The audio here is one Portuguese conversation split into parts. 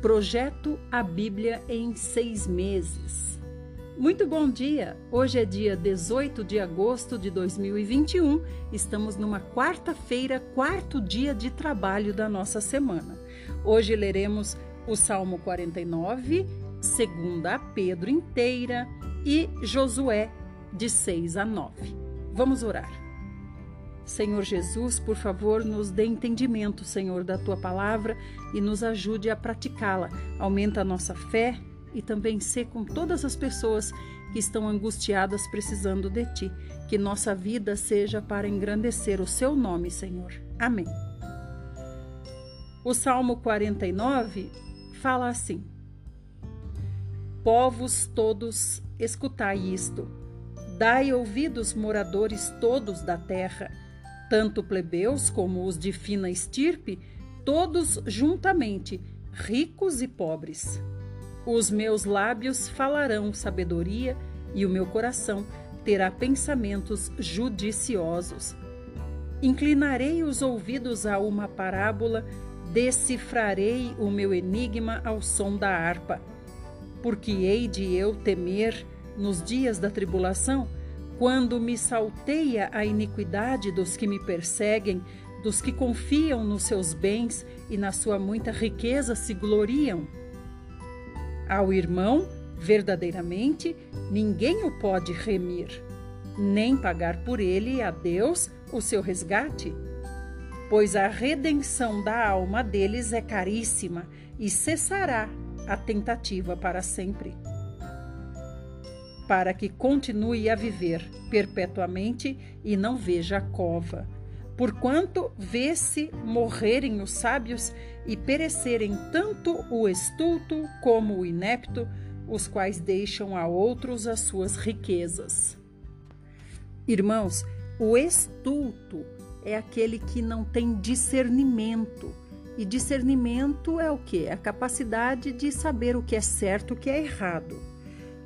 Projeto A Bíblia em 6 meses. Muito bom dia! Hoje é dia 18 de agosto de 2021. Estamos numa quarta-feira, quarto dia de trabalho da nossa semana. Hoje leremos o Salmo 49, 2ª Pedro inteira e Josué de 6 a 9. Vamos orar. Senhor Jesus, por favor, nos dê entendimento, Senhor, da Tua Palavra e nos ajude a praticá-la. Aumenta a nossa fé e também sê com todas as pessoas que estão angustiadas precisando de Ti. Que nossa vida seja para engrandecer o Seu nome, Senhor. Amém. O Salmo 49 fala assim: Povos todos, escutai isto. Dai ouvidos, moradores todos da terra. Tanto plebeus como os de fina estirpe, todos juntamente, ricos e pobres. Os meus lábios falarão sabedoria e o meu coração terá pensamentos judiciosos. Inclinarei os ouvidos a uma parábola, decifrarei o meu enigma ao som da harpa. Porque hei de eu temer nos dias da tribulação, quando me salteia a iniquidade dos que me perseguem, dos que confiam nos seus bens e na sua muita riqueza se gloriam. Ao irmão, verdadeiramente, ninguém o pode remir, nem pagar por ele a Deus o seu resgate. Pois a redenção da alma deles é caríssima e cessará a tentativa para sempre, para que continue a viver perpetuamente e não veja a cova. Porquanto vê-se morrerem os sábios e perecerem tanto o estulto como o inepto, os quais deixam a outros as suas riquezas. Irmãos, o estulto é aquele que não tem discernimento. E discernimento é o quê? A capacidade de saber o que é certo e o que é errado.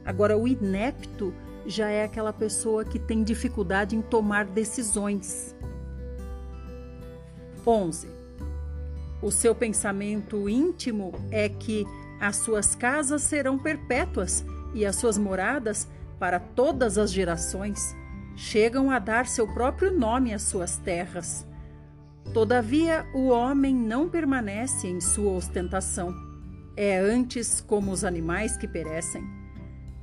Agora, o inepto já é aquela pessoa que tem dificuldade em tomar decisões. 11. O seu pensamento íntimo é que as suas casas serão perpétuas e as suas moradas para todas as gerações. Chegam a dar seu próprio nome às suas terras. Todavia, o homem não permanece em sua ostentação. É antes como os animais que perecem.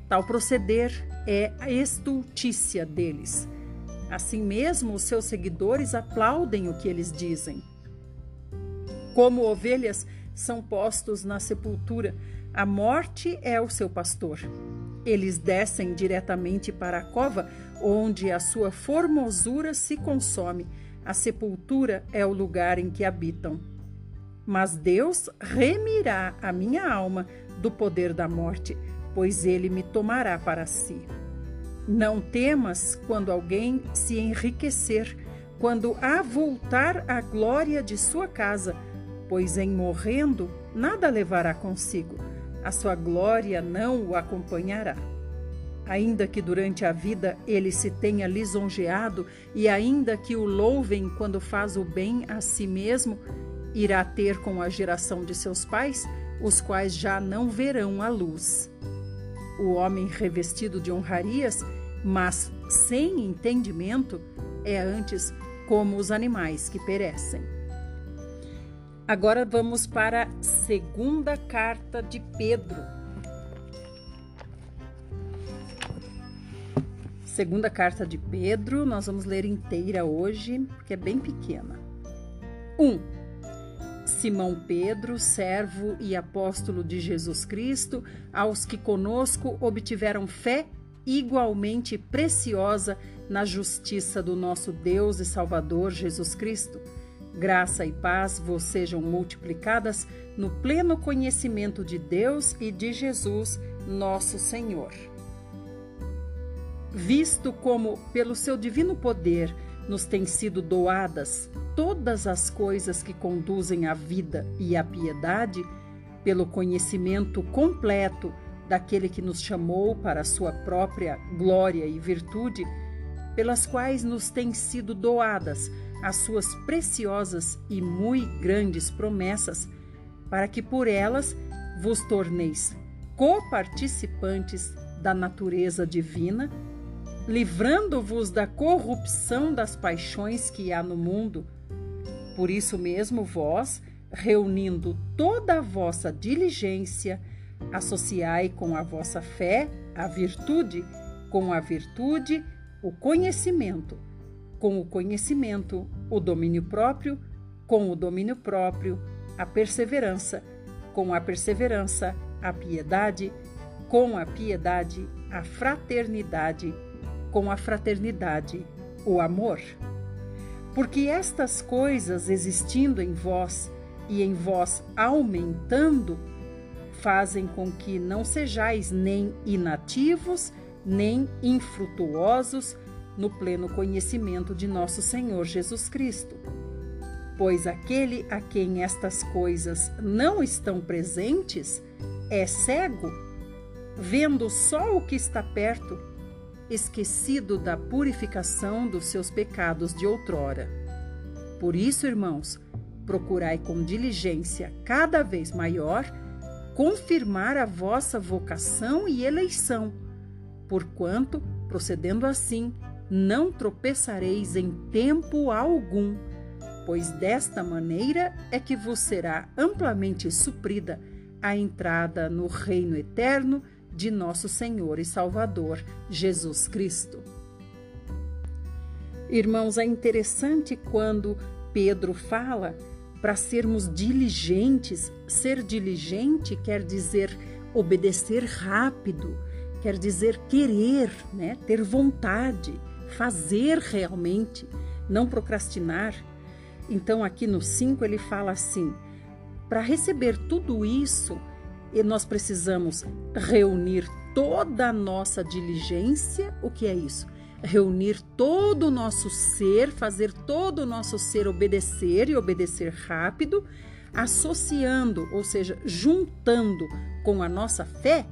Tal proceder é a estultícia deles. Assim mesmo, os seus seguidores aplaudem o que eles dizem. Como ovelhas são postos na sepultura, a morte é o seu pastor. Eles descem diretamente para a cova, onde a sua formosura se consome. A sepultura é o lugar em que habitam. Mas Deus remirá a minha alma do poder da morte, pois ele me tomará para si. Não temas quando alguém se enriquecer, quando avultar a glória de sua casa, pois em morrendo nada levará consigo, a sua glória não o acompanhará. Ainda que durante a vida ele se tenha lisonjeado, e ainda que o louvem quando faz o bem a si mesmo, irá ter com a geração de seus pais, os quais já não verão a luz. O homem revestido de honrarias, mas sem entendimento, é antes como os animais que perecem. Agora vamos para a segunda carta de Pedro. Segunda carta de Pedro, nós vamos ler inteira hoje, porque é bem pequena. 1. Simão Pedro, servo e apóstolo de Jesus Cristo, aos que conosco obtiveram fé igualmente preciosa na justiça do nosso Deus e Salvador Jesus Cristo. Graça e paz vos sejam multiplicadas no pleno conhecimento de Deus e de Jesus, nosso Senhor. Visto como, pelo seu divino poder, nos têm sido doadas todas as coisas que conduzem à vida e à piedade, pelo conhecimento completo daquele que nos chamou para a sua própria glória e virtude, pelas quais nos têm sido doadas as suas preciosas e muito grandes promessas, para que por elas vos torneis coparticipantes da natureza divina, livrando-vos da corrupção das paixões que há no mundo. Por isso mesmo vós, reunindo toda a vossa diligência, associai com a vossa fé a virtude, com a virtude o conhecimento, com o conhecimento o domínio próprio, com o domínio próprio a perseverança, com a perseverança a piedade, com a piedade a fraternidade, com a fraternidade o amor. Porque estas coisas existindo em vós e em vós aumentando, fazem com que não sejais nem inativos, nem infrutuosos no pleno conhecimento de nosso Senhor Jesus Cristo. Pois aquele a quem estas coisas não estão presentes é cego, vendo só o que está perto, esquecido da purificação dos seus pecados de outrora. Por isso, irmãos, procurai com diligência cada vez maior confirmar a vossa vocação e eleição, porquanto, procedendo assim, não tropeçareis em tempo algum, pois desta maneira é que vos será amplamente suprida a entrada no reino eterno de nosso Senhor e Salvador, Jesus Cristo. Irmãos, é interessante quando Pedro fala para sermos diligentes. Ser diligente quer dizer obedecer rápido, quer dizer querer, né? Ter vontade, fazer realmente, não procrastinar. Então aqui no 5 ele fala assim, para receber tudo isso, nós precisamos reunir toda a nossa diligência. O que é isso? Reunir todo o nosso ser, fazer todo o nosso ser obedecer e obedecer rápido, associando, ou seja, juntando com a nossa fé,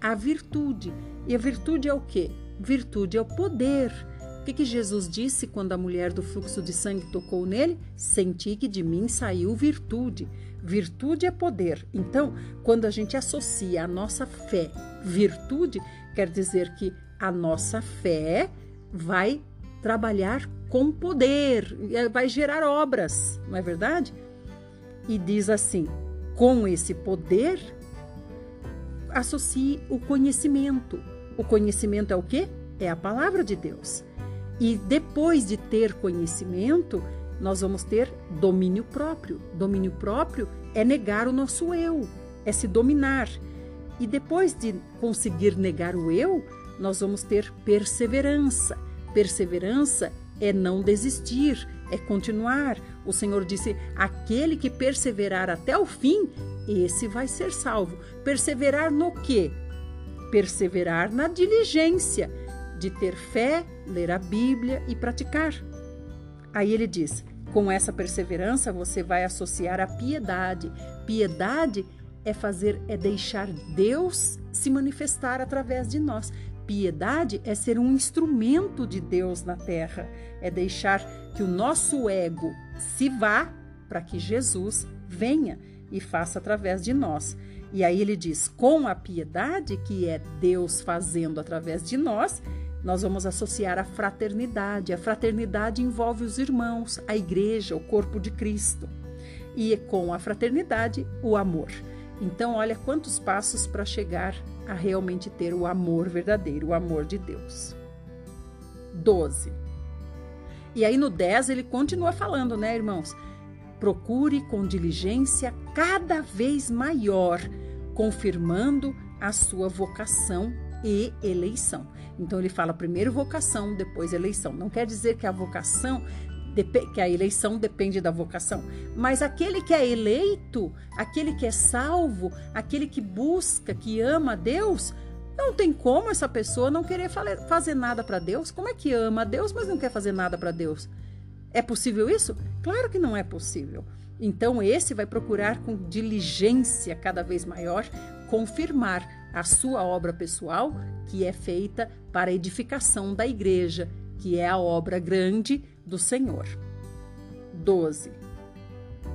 a virtude. E a virtude é o quê? Virtude é o poder. O que Jesus disse quando a mulher do fluxo de sangue tocou nele? Senti que de mim saiu virtude. Virtude é poder. Então, quando a gente associa a nossa fé, virtude, quer dizer que a nossa fé vai trabalhar com poder, vai gerar obras, não é verdade? E diz assim, com esse poder, associe o conhecimento. O conhecimento é o quê? É a palavra de Deus. E depois de ter conhecimento, nós vamos ter domínio próprio. Domínio próprio é negar o nosso eu, é se dominar. E depois de conseguir negar o eu, nós vamos ter perseverança. Perseverança é não desistir, é continuar. O Senhor disse, aquele que perseverar até o fim, esse vai ser salvo. Perseverar no quê? Perseverar na diligência de ter fé, ler a Bíblia e praticar. Aí ele diz, com essa perseverança você vai associar a piedade. Piedade é deixar Deus se manifestar através de nós. Piedade é ser um instrumento de Deus na terra, é deixar que o nosso ego se vá para que Jesus venha e faça através de nós. E aí ele diz, com a piedade, que é Deus fazendo através de nós, nós vamos associar a fraternidade. A fraternidade envolve os irmãos, a igreja, o corpo de Cristo. E com a fraternidade, o amor. Então, olha quantos passos para chegar a realmente ter o amor verdadeiro, o amor de Deus. 12. E aí no 10 ele continua falando, né, irmãos? Procure com diligência cada vez maior, confirmando a sua vocação e eleição. Então ele fala primeiro vocação, depois eleição. Não quer dizer que a eleição depende da vocação, mas aquele que é eleito, aquele que é salvo, aquele que busca, que ama a Deus, não tem como essa pessoa não querer fazer nada para Deus. Como é que ama a Deus, mas não quer fazer nada para Deus? É possível isso? Claro que não é possível. Então esse vai procurar com diligência cada vez maior confirmar a sua obra pessoal, que é feita para a edificação da igreja, que é a obra grande do Senhor. 12.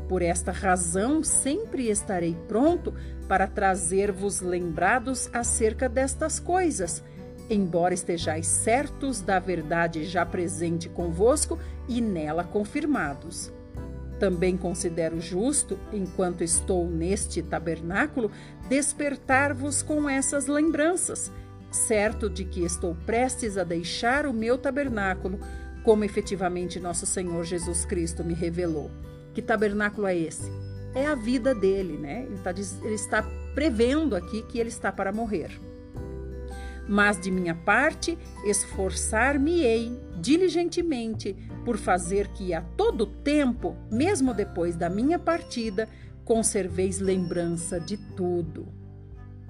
Por esta razão, sempre estarei pronto para trazer-vos lembrados acerca destas coisas, embora estejais certos da verdade já presente convosco e nela confirmados. Também considero justo, enquanto estou neste tabernáculo, despertar-vos com essas lembranças, certo de que estou prestes a deixar o meu tabernáculo, como efetivamente nosso Senhor Jesus Cristo me revelou. Que tabernáculo é esse? É a vida dele, né? Ele está prevendo aqui que ele está para morrer. Mas de minha parte, esforçar-me-ei diligentemente por fazer que a todo tempo, mesmo depois da minha partida, conserveis lembrança de tudo.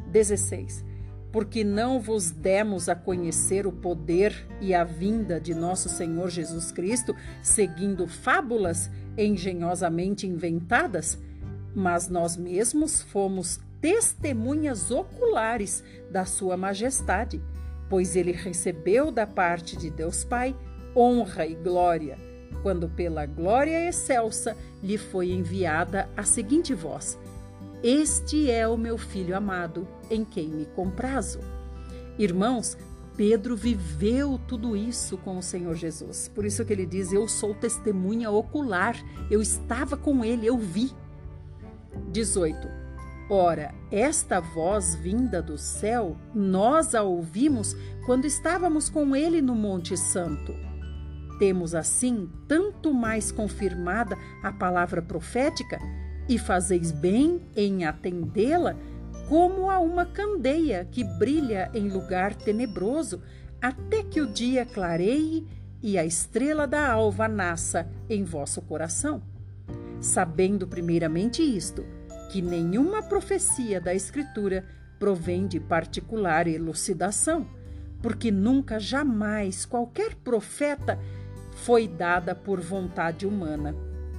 16. Porque não vos demos a conhecer o poder e a vinda de nosso Senhor Jesus Cristo, seguindo fábulas engenhosamente inventadas, mas nós mesmos fomos testemunhas oculares da sua majestade, pois ele recebeu da parte de Deus Pai honra e glória, quando pela glória excelsa lhe foi enviada a seguinte voz: este é o meu filho amado, em quem me comprazo. Irmãos, Pedro viveu tudo isso com o Senhor Jesus, por isso que ele diz: eu sou testemunha ocular, eu estava com ele, eu vi. 18. Ora, esta voz vinda do céu, nós a ouvimos quando estávamos com ele no Monte Santo. Temos assim tanto mais confirmada a palavra profética, e fazeis bem em atendê-la como a uma candeia que brilha em lugar tenebroso, até que o dia clareie e a estrela da alva nasça em vosso coração. Sabendo primeiramente isto, que nenhuma profecia da Escritura provém de particular elucidação, porque nunca, jamais, qualquer profeta foi dada por vontade humana.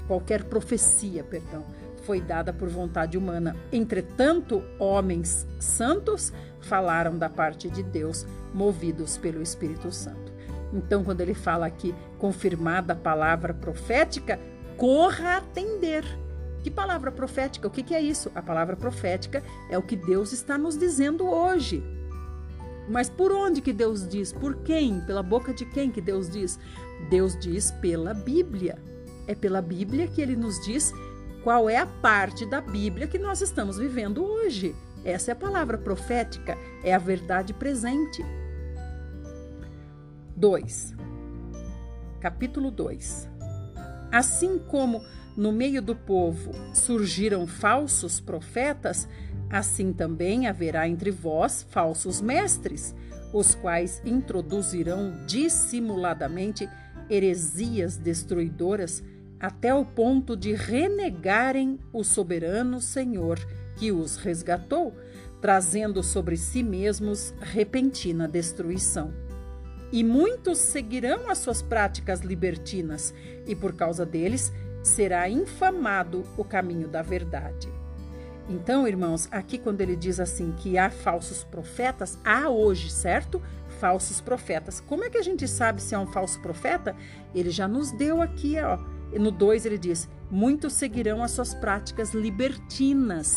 Qualquer profecia, perdão, foi dada por vontade humana. Entretanto, homens santos falaram da parte de Deus, movidos pelo Espírito Santo. Então, quando ele fala aqui, confirmada a palavra profética, corra atender. Que palavra profética? O que é isso? A palavra profética é o que Deus está nos dizendo hoje. Mas por onde que Deus diz? Por quem? Pela boca de quem que Deus diz? Deus diz pela Bíblia. É pela Bíblia que ele nos diz qual é a parte da Bíblia que nós estamos vivendo hoje. Essa é a palavra profética, é a verdade presente. 2. Capítulo 2. Assim como no meio do povo surgiram falsos profetas, assim também haverá entre vós falsos mestres, os quais introduzirão dissimuladamente heresias destruidoras, até o ponto de renegarem o soberano Senhor que os resgatou, trazendo sobre si mesmos repentina destruição. E muitos seguirão as suas práticas libertinas, e por causa deles será infamado o caminho da verdade. Então, irmãos, aqui quando ele diz assim que há falsos profetas, há hoje, certo? Falsos profetas. Como é que a gente sabe se é um falso profeta? Ele já nos deu aqui, ó. No 2 ele diz: muitos seguirão as suas práticas libertinas.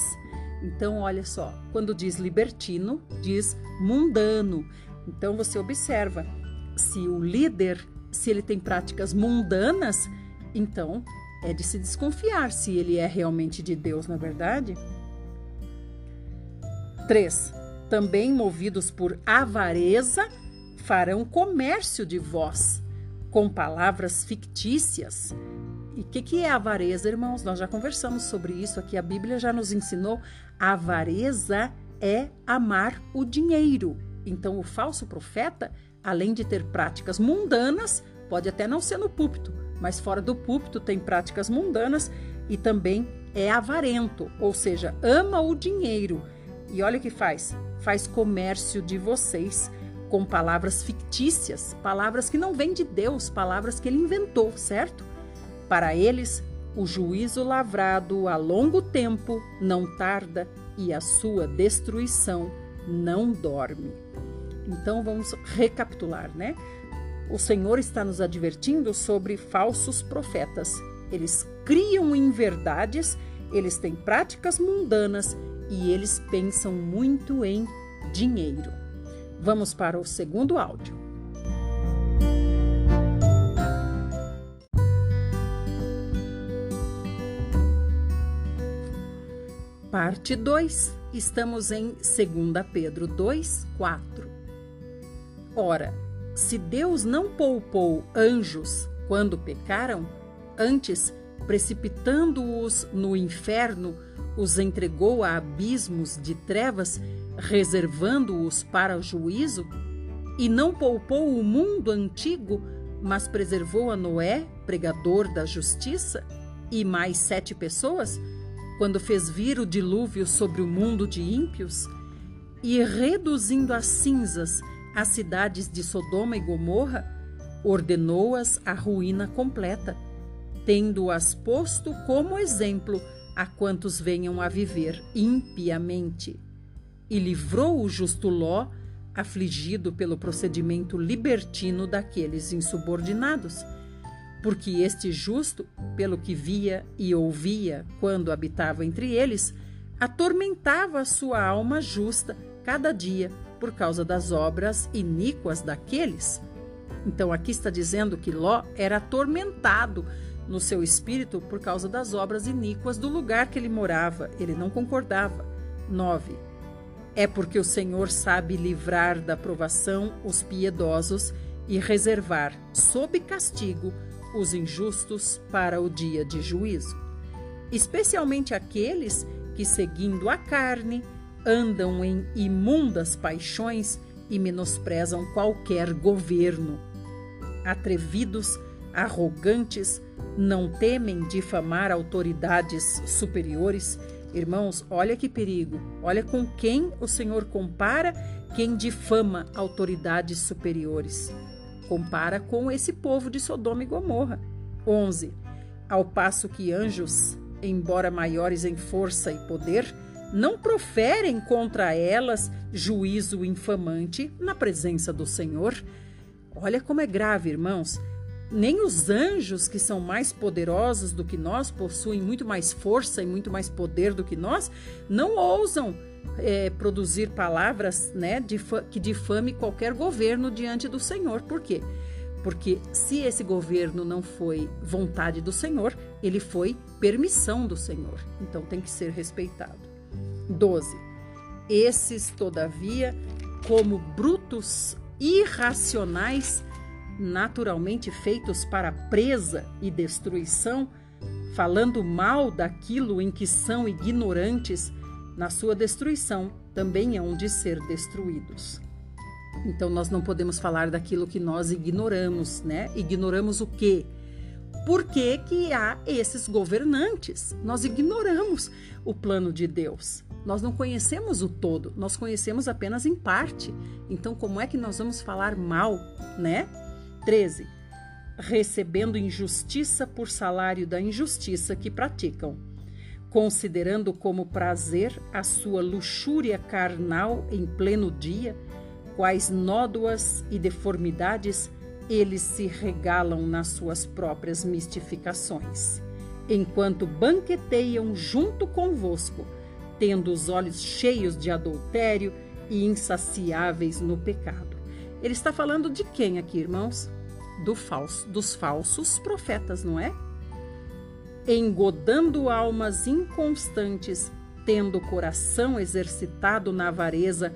Então, olha só, quando diz libertino, diz mundano. Então você observa, se o líder, se ele tem práticas mundanas, então é de se desconfiar se ele é realmente de Deus, não é verdade? 3. Também movidos por avareza, farão comércio de vós, com palavras fictícias. E o que é avareza, irmãos? Nós já conversamos sobre isso aqui, a Bíblia já nos ensinou. A avareza é amar o dinheiro. Então, o falso profeta, além de ter práticas mundanas, pode até não ser no púlpito, mas fora do púlpito tem práticas mundanas, e também é avarento, ou seja, ama o dinheiro. E olha o que faz: faz comércio de vocês com palavras fictícias, palavras que não vêm de Deus, palavras que ele inventou, certo? Para eles, o juízo lavrado a longo tempo não tarda, e a sua destruição não dorme. Então vamos recapitular, né? O Senhor está nos advertindo sobre falsos profetas. eles criam inverdades, eles têm práticas mundanas e eles pensam muito em dinheiro. Vamos para o segundo áudio. Parte 2. Estamos em 2 Pedro 2, 4. Ora, se Deus não poupou anjos quando pecaram, antes, precipitando-os no inferno, os entregou a abismos de trevas, reservando-os para o juízo, e não poupou o mundo antigo, mas preservou a Noé, pregador da justiça, e mais 7 pessoas, quando fez vir o dilúvio sobre o mundo de ímpios, e reduzindo às cinzas as cidades de Sodoma e Gomorra, ordenou-as à ruína completa, tendo-as posto como exemplo a quantos venham a viver impiamente. E livrou o justo Ló, afligido pelo procedimento libertino daqueles insubordinados, porque este justo, pelo que via e ouvia quando habitava entre eles, atormentava a sua alma justa cada dia por causa das obras iníquas daqueles. Então aqui está dizendo que Ló era atormentado no seu espírito por causa das obras iníquas do lugar que ele morava. Ele não concordava. 9. É porque o Senhor sabe livrar da provação os piedosos e reservar sob castigo os injustos para o dia de juízo, especialmente aqueles que, seguindo a carne, andam em imundas paixões e menosprezam qualquer governo. Atrevidos, arrogantes, não temem difamar autoridades superiores. Irmãos, olha que perigo, olha com quem o Senhor compara quem difama autoridades superiores. Compara com esse povo de Sodoma e Gomorra. 11. Ao passo que anjos, embora maiores em força e poder, não proferem contra elas juízo infamante na presença do Senhor. Olha como é grave, irmãos. Nem os anjos, que são mais poderosos do que nós, possuem muito mais força e muito mais poder do que nós, não ousam produzir palavras, né, que difame qualquer governo diante do Senhor. Por quê? Porque se esse governo não foi vontade do Senhor, ele foi permissão do Senhor. Então tem que ser respeitado. 12. Esses, todavia, como brutos irracionais, naturalmente feitos para presa e destruição, falando mal daquilo em que são ignorantes, na sua destruição também hão de ser destruídos. Então nós não podemos falar daquilo que nós ignoramos, né? Ignoramos o quê? Por que que há esses governantes? Nós ignoramos o plano de Deus. Nós não conhecemos o todo, nós conhecemos apenas em parte. Então como é que nós vamos falar mal, né? 13. Recebendo injustiça por salário da injustiça que praticam, considerando como prazer a sua luxúria carnal em pleno dia, quais nódoas e deformidades eles se regalam nas suas próprias mistificações, enquanto banqueteiam junto convosco, tendo os olhos cheios de adultério e insaciáveis no pecado. Ele está falando de quem aqui, irmãos? Dos falsos profetas, não é? Engodando almas inconstantes, tendo o coração exercitado na avareza,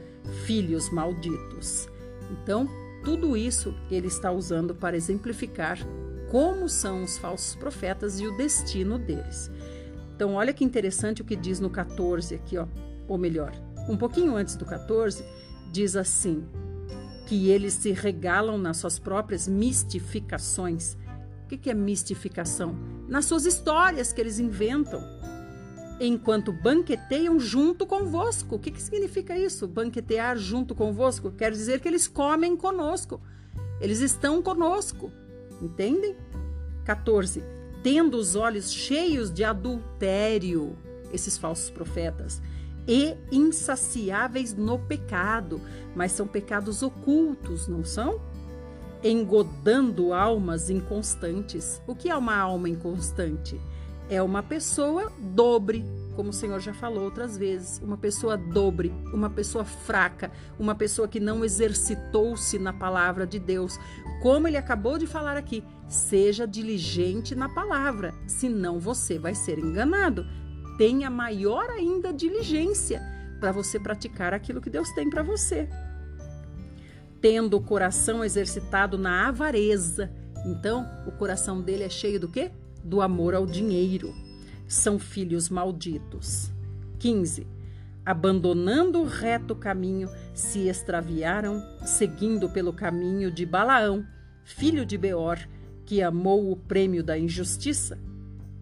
filhos malditos. Então, tudo isso ele está usando para exemplificar como são os falsos profetas e o destino deles. Então, olha que interessante o que diz no 14 aqui, ó, ou melhor, um pouquinho antes do 14, diz assim, que eles se regalam nas suas próprias mistificações. O que é mistificação? Nas suas histórias que eles inventam, enquanto banqueteiam junto convosco. O que significa isso? Banquetear junto convosco? Quer dizer que eles comem conosco, eles estão conosco, entendem? 14. Tendo os olhos cheios de adultério, esses falsos profetas, e insaciáveis no pecado, mas são pecados ocultos, não são? engodando almas inconstantes. O que é uma alma inconstante? É uma pessoa dobre, como o Senhor já falou outras vezes, uma pessoa dobre, uma pessoa fraca, uma pessoa que não exercitou-se na palavra de Deus. Como ele acabou de falar aqui, seja diligente na palavra, senão você vai ser enganado. Tenha maior ainda diligência para você praticar aquilo que Deus tem para você. Tendo o coração exercitado na avareza, então o coração dele é cheio do quê? Do amor ao dinheiro. São filhos malditos. 15. Abandonando o reto caminho, se extraviaram, seguindo pelo caminho de Balaão, filho de Beor, que amou o prêmio da injustiça.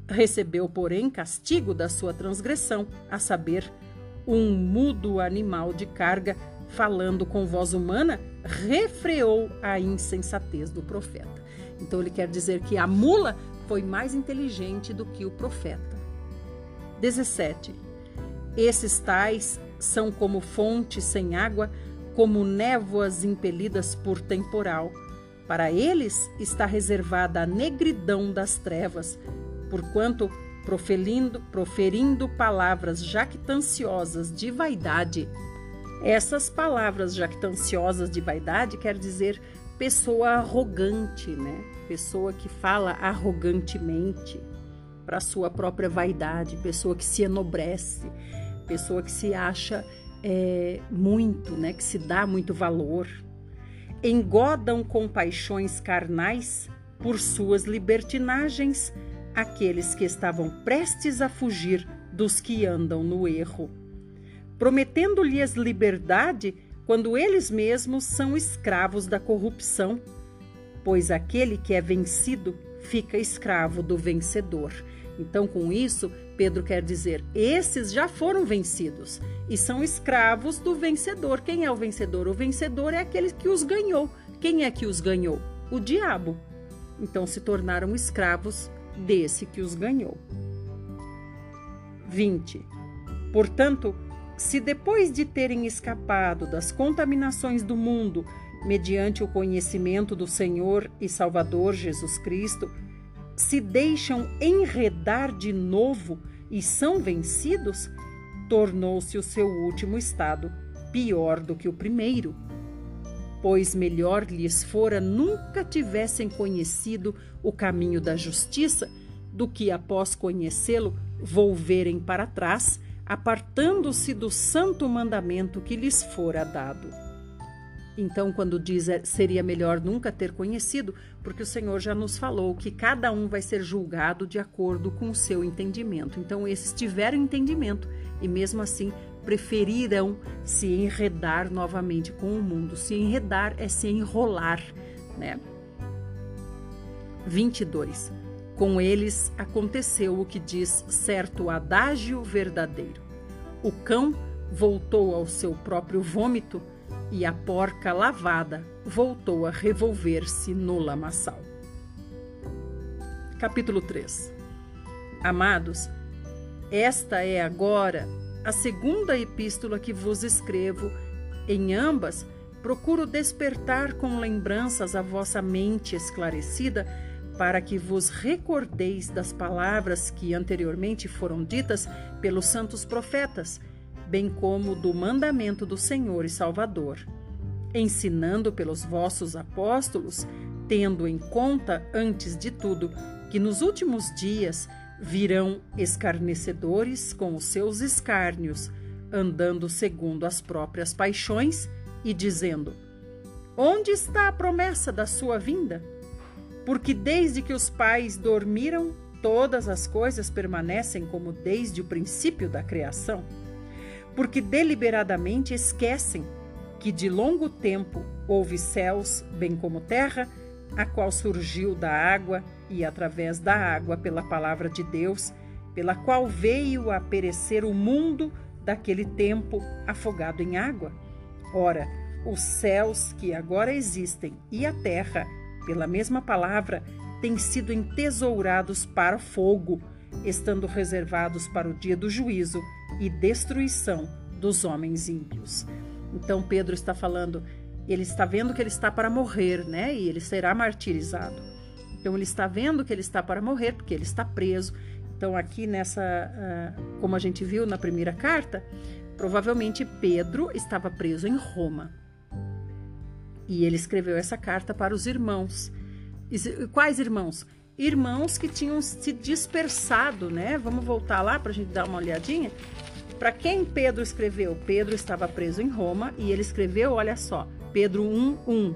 Recebeu, porém, castigo da sua transgressão, a saber, um mudo animal de carga, falando com voz humana, refreou a insensatez do profeta. Então ele quer dizer que a mula foi mais inteligente do que o profeta. 17. Esses tais são como fontes sem água, como névoas impelidas por temporal. Para eles está reservada a negridão das trevas, porquanto, proferindo palavras jactanciosas de vaidade. Essas palavras jactanciosas de vaidade quer dizer pessoa arrogante, né? Pessoa que fala arrogantemente para sua própria vaidade, pessoa que se enobrece, pessoa que se acha muito, né? Que se dá muito valor. Engodam com paixões carnais por suas libertinagens aqueles que estavam prestes a fugir dos que andam no erro, prometendo-lhes liberdade quando eles mesmos são escravos da corrupção, pois aquele que é vencido fica escravo do vencedor. Então, com isso, Pedro quer dizer, esses já foram vencidos e são escravos do vencedor. Quem é o vencedor? O vencedor é aquele que os ganhou. Quem é que os ganhou? O diabo. Então, se tornaram escravos desse que os ganhou. 20. Portanto, se depois de terem escapado das contaminações do mundo, mediante o conhecimento do Senhor e Salvador Jesus Cristo, se deixam enredar de novo e são vencidos, tornou-se o seu último estado pior do que o primeiro. Pois melhor lhes fora nunca tivessem conhecido o caminho da justiça, do que após conhecê-lo volverem para trás, apartando-se do santo mandamento que lhes fora dado. Então, quando diz seria melhor nunca ter conhecido, porque o Senhor já nos falou que cada um vai ser julgado de acordo com o seu entendimento. Então, esses tiveram entendimento e mesmo assim preferiram se enredar novamente com o mundo. Se enredar é se enrolar, né? 22. Com eles aconteceu o que diz certo adágio verdadeiro. O cão voltou ao seu próprio vômito e a porca lavada voltou a revolver-se no lamaçal. Capítulo 3. Amados, esta é agora a segunda epístola que vos escrevo. Em ambas, procuro despertar com lembranças a vossa mente esclarecida, para que vos recordeis das palavras que anteriormente foram ditas pelos santos profetas, bem como do mandamento do Senhor e Salvador, ensinando pelos vossos apóstolos, tendo em conta, antes de tudo, que nos últimos dias virão escarnecedores com os seus escárnios, andando segundo as próprias paixões e dizendo: onde está a promessa da sua vinda? Porque desde que os pais dormiram, todas as coisas permanecem como desde o princípio da criação. Porque deliberadamente esquecem que de longo tempo houve céus, bem como terra, a qual surgiu da água e através da água pela palavra de Deus, pela qual veio a perecer o mundo daquele tempo afogado em água. Ora, os céus que agora existem e a terra, pela mesma palavra, têm sido entesourados para o fogo, estando reservados para o dia do juízo e destruição dos homens ímpios. Então Pedro está falando, Ele está vendo que ele está para morrer, né? E ele será martirizado. Então, ele está vendo que ele está para morrer, porque ele está preso. Então, aqui nessa, como a gente viu na primeira carta, provavelmente Pedro estava preso em Roma. E ele escreveu essa carta para os irmãos. Quais irmãos? Irmãos que tinham se dispersado, né? Vamos voltar lá para a gente dar uma olhadinha. Para quem Pedro escreveu? Pedro estava preso em Roma e ele escreveu, olha só, Pedro 1:1.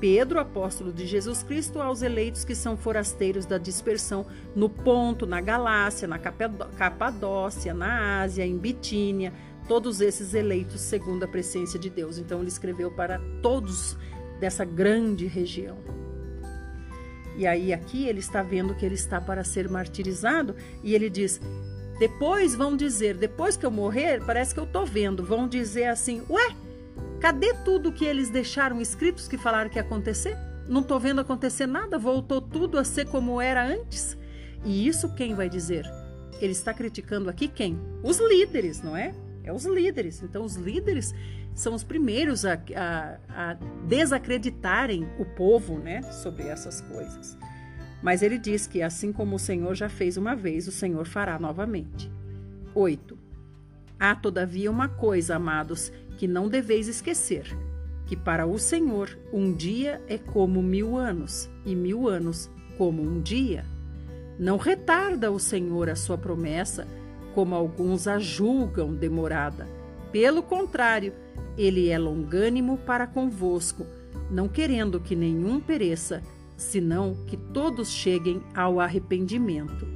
Pedro, apóstolo de Jesus Cristo, aos eleitos que são forasteiros da dispersão no Ponto, na Galácia, na Capadócia, na Ásia, em Bitínia, todos esses eleitos segundo a presciência de Deus. Então ele escreveu para todos dessa grande região. E aí aqui ele está vendo que ele está para ser martirizado e ele diz, depois vão dizer, depois que eu morrer, parece que eu estou vendo, vão dizer assim, ué, cadê tudo que eles deixaram escritos que falaram que ia acontecer? Não estou vendo acontecer nada, voltou tudo a ser como era antes. E isso quem vai dizer? Ele está criticando aqui quem? Os líderes, não é? É os líderes. Então os líderes são os primeiros a desacreditarem o povo, né, sobre essas coisas. Mas ele diz que assim como o Senhor já fez uma vez, o Senhor fará novamente. 8. Há todavia uma coisa, amados, que não deveis esquecer, que para o Senhor um dia é como 1000 anos, e 1000 anos como um dia. Não retarda o Senhor a sua promessa, como alguns a julgam demorada. Pelo contrário, ele é longânimo para convosco, não querendo que nenhum pereça, senão que todos cheguem ao arrependimento.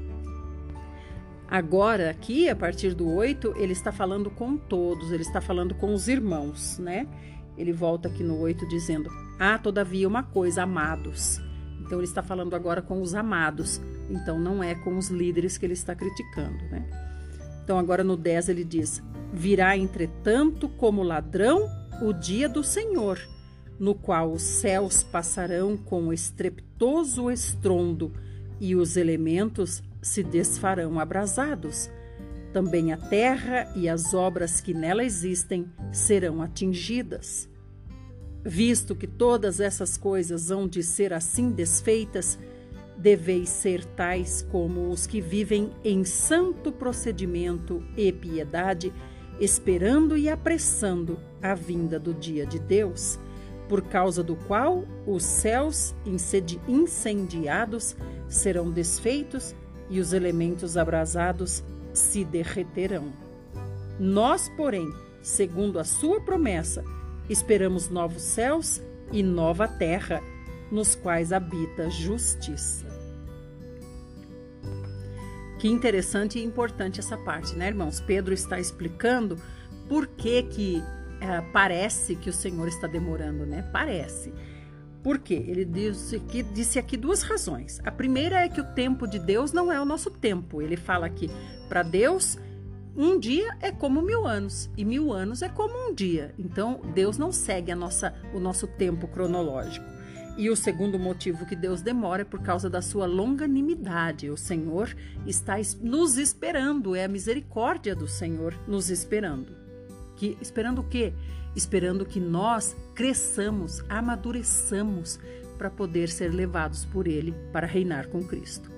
Agora, aqui, a partir do 8, ele está falando com todos, ele está falando com os irmãos, né? Ele volta aqui no 8 dizendo, há todavia uma coisa, amados. Então, ele está falando agora com os amados, então não é com os líderes que ele está criticando, né? Então, agora no 10 ele diz, virá, entretanto, como ladrão, o dia do Senhor, no qual os céus passarão com estrepitoso estrondo e os elementos se desfarão abrasados. Também a terra e as obras que nela existem serão atingidas. Visto que todas essas coisas hão de ser assim desfeitas, deveis ser tais como os que vivem em santo procedimento e piedade, esperando e apressando a vinda do dia de Deus, por causa do qual os céus incendiados serão desfeitos e os elementos abrasados se derreterão. Nós, porém, segundo a sua promessa, esperamos novos céus e nova terra, nos quais habita justiça. Que interessante e importante essa parte, né, irmãos? Pedro está explicando por que que parece que o Senhor está demorando, né? Parece. Por quê? Ele disse aqui duas razões. A primeira é que o tempo de Deus não é o nosso tempo. Ele fala aqui, para Deus, um dia é como 1000 anos, e 1000 anos é como um dia. Então, Deus não segue o nosso tempo cronológico. E o segundo motivo que Deus demora é por causa da sua longanimidade. O Senhor está nos esperando, é a misericórdia do Senhor nos esperando. Esperando o quê? Esperando que nós cresçamos, amadureçamos para poder ser levados por Ele para reinar com Cristo.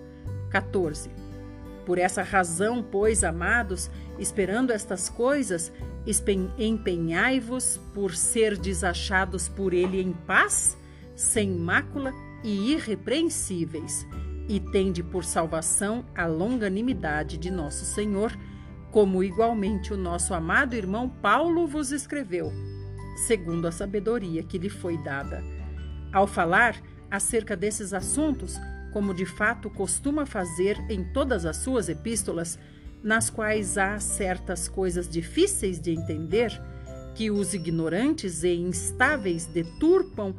14. Por essa razão, pois, amados, esperando estas coisas, empenhai-vos por serdes achados por Ele em paz, sem mácula e irrepreensíveis, e tende por salvação a longanimidade de nosso Senhor, como igualmente o nosso amado irmão Paulo vos escreveu, segundo a sabedoria que lhe foi dada. Ao falar acerca desses assuntos, como de fato costuma fazer em todas as suas epístolas, nas quais há certas coisas difíceis de entender, que os ignorantes e instáveis deturpam,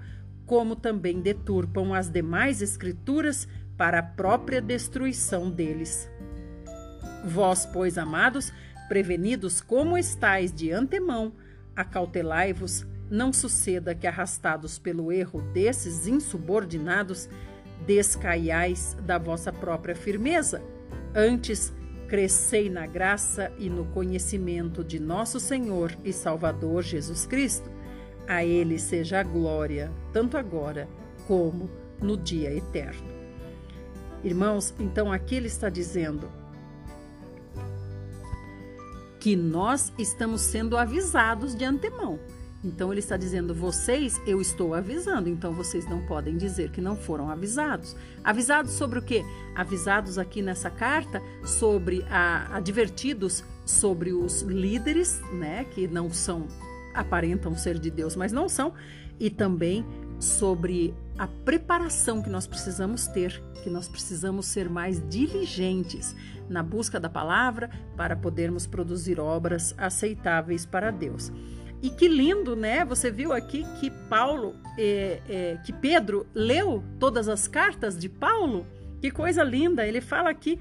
como também deturpam as demais escrituras para a própria destruição deles. Vós, pois, amados, prevenidos como estáis de antemão, acautelai-vos, não suceda que, arrastados pelo erro desses insubordinados, descaiais da vossa própria firmeza. Antes, crescei na graça e no conhecimento de nosso Senhor e Salvador Jesus Cristo. A Ele seja a glória, tanto agora como no dia eterno. Irmãos, então aqui ele está dizendo que nós estamos sendo avisados de antemão. Então ele está dizendo, vocês, eu estou avisando, então vocês não podem dizer que não foram avisados. Avisados sobre o quê? Avisados aqui nessa carta, advertidos sobre os líderes, né, que não são, aparentam ser de Deus, mas não são, e também sobre a preparação que nós precisamos ter, que nós precisamos ser mais diligentes na busca da palavra para podermos produzir obras aceitáveis para Deus. E que lindo, né? Você viu aqui que Pedro leu todas as cartas de Paulo? Que coisa linda! Ele fala aqui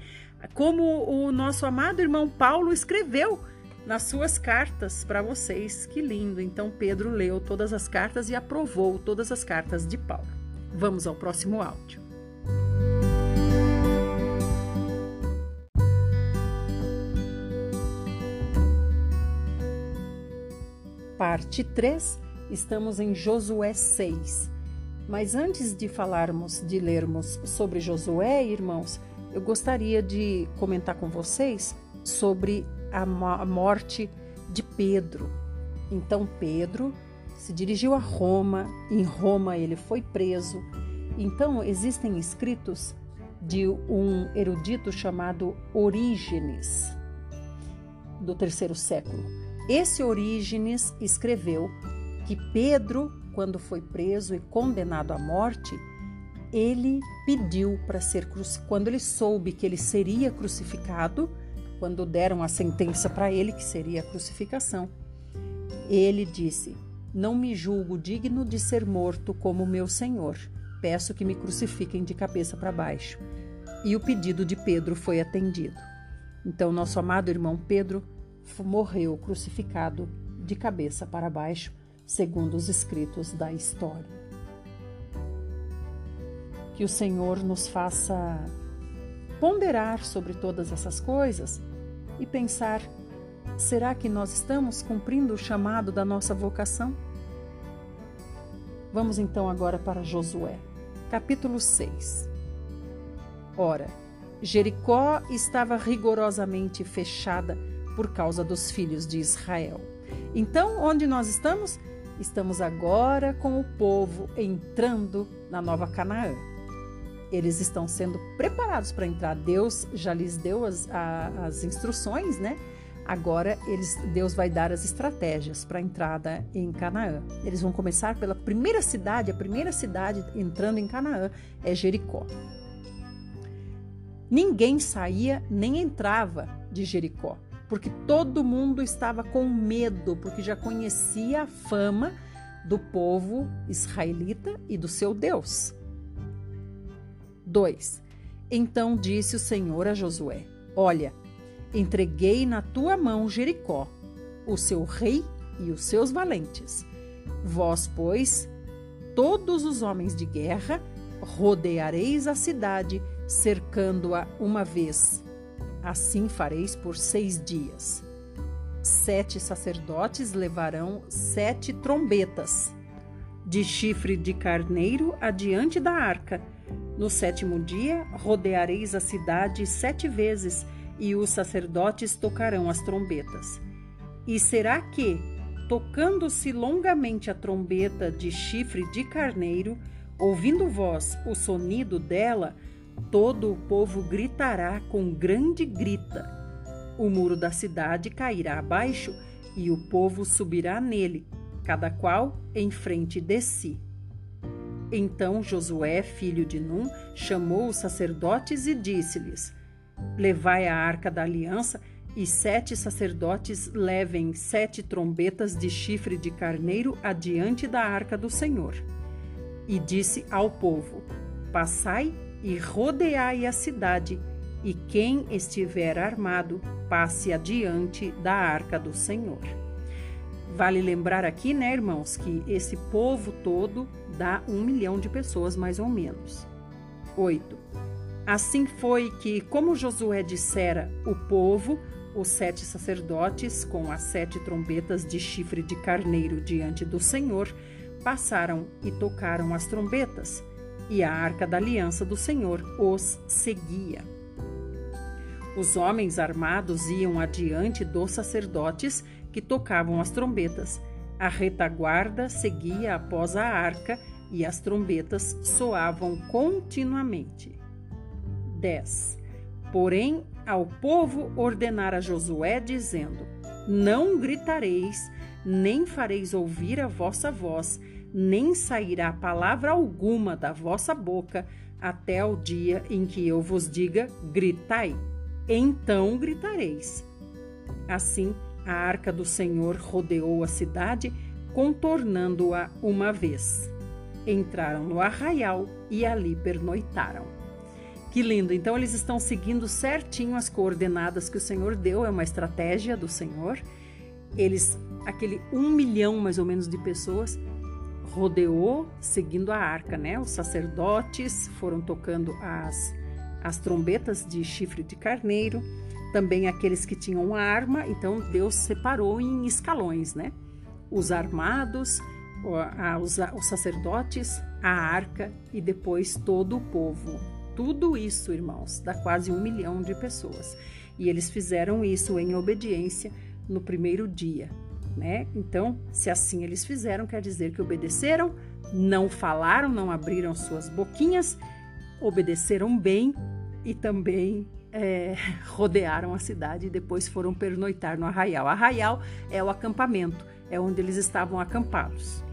como o nosso amado irmão Paulo escreveu nas suas cartas para vocês. Que lindo! Então Pedro leu todas as cartas e aprovou todas as cartas de Paulo. Vamos ao próximo áudio. Parte 3, estamos em Josué 6. Mas antes de lermos sobre Josué, irmãos, eu gostaria de comentar com vocês sobre a morte de Pedro. Então Pedro se dirigiu a Roma, em Roma ele foi preso. Então existem escritos de um erudito chamado Orígenes, do 3º século. Esse Orígenes escreveu que Pedro, quando foi preso e condenado à morte, ele pediu para ser crucificado. Quando ele soube que ele seria crucificado, quando deram a sentença para ele, que seria a crucificação, ele disse, não me julgo digno de ser morto como meu Senhor, peço que me crucifiquem de cabeça para baixo. E o pedido de Pedro foi atendido. Então, nosso amado irmão Pedro morreu crucificado de cabeça para baixo, segundo os escritos da história. Que o Senhor nos faça ponderar sobre todas essas coisas e pensar, será que nós estamos cumprindo o chamado da nossa vocação? Vamos então agora para Josué, capítulo 6. Ora, Jericó estava rigorosamente fechada por causa dos filhos de Israel. Então, onde nós estamos? Estamos agora com o povo entrando na Nova Canaã. Eles estão sendo preparados para entrar. Deus já lhes deu as instruções, né? Agora, Deus vai dar as estratégias para a entrada em Canaã. Eles vão começar pela primeira cidade. A primeira cidade entrando em Canaã é Jericó. Ninguém saía nem entrava de Jericó, porque todo mundo estava com medo, porque já conhecia a fama do povo israelita e do seu Deus. 2. Então disse o Senhor a Josué, olha, entreguei na tua mão Jericó, o seu rei e os seus valentes. Vós, pois, todos os homens de guerra, rodeareis a cidade, cercando-a uma vez. Assim fareis por 6 dias. 7 sacerdotes levarão 7 trombetas de chifre de carneiro adiante da arca. No 7º dia rodeareis a cidade 7 vezes e os sacerdotes tocarão as trombetas. E será que, tocando-se longamente a trombeta de chifre de carneiro, ouvindo vós o sonido dela, todo o povo gritará com grande grita. O muro da cidade cairá abaixo e o povo subirá nele, cada qual em frente de si. Então Josué, filho de Num, chamou os sacerdotes e disse-lhes, levai a arca da aliança e 7 sacerdotes levem 7 trombetas de chifre de carneiro adiante da arca do Senhor. E disse ao povo, passai e rodeai a cidade, e quem estiver armado, passe adiante da arca do Senhor. Vale lembrar aqui, né, irmãos, que esse povo todo dá 1 milhão de pessoas, mais ou menos. 8. Assim foi que, como Josué dissera, o povo os 7 sacerdotes, com as 7 trombetas de chifre de carneiro diante do Senhor, passaram e tocaram as trombetas, e a arca da aliança do Senhor os seguia. Os homens armados iam adiante dos sacerdotes que tocavam as trombetas. A retaguarda seguia após a arca e as trombetas soavam continuamente. 10. Porém, ao povo ordenara Josué, dizendo: Não gritareis, nem fareis ouvir a vossa voz, nem sairá palavra alguma da vossa boca, até o dia em que eu vos diga: gritai. Então gritareis. Assim, a arca do Senhor rodeou a cidade, contornando-a uma vez. Entraram no arraial e ali pernoitaram. Que lindo! Então eles estão seguindo certinho as coordenadas que o Senhor deu, é uma estratégia do Senhor. Eles, aquele 1 milhão mais ou menos de pessoas, rodeou seguindo a arca, né? Os sacerdotes foram tocando as trombetas de chifre de carneiro, também aqueles que tinham arma. Então Deus separou em escalões, né? Os armados, os sacerdotes, a arca e depois todo o povo. Tudo isso, irmãos, dá quase 1 milhão de pessoas. E eles fizeram isso em obediência no primeiro dia, né? Então, se assim eles fizeram, quer dizer que obedeceram, não falaram, não abriram suas boquinhas, obedeceram bem e também rodearam a cidade e depois foram pernoitar no arraial. Arraial é o acampamento, é onde eles estavam acampados.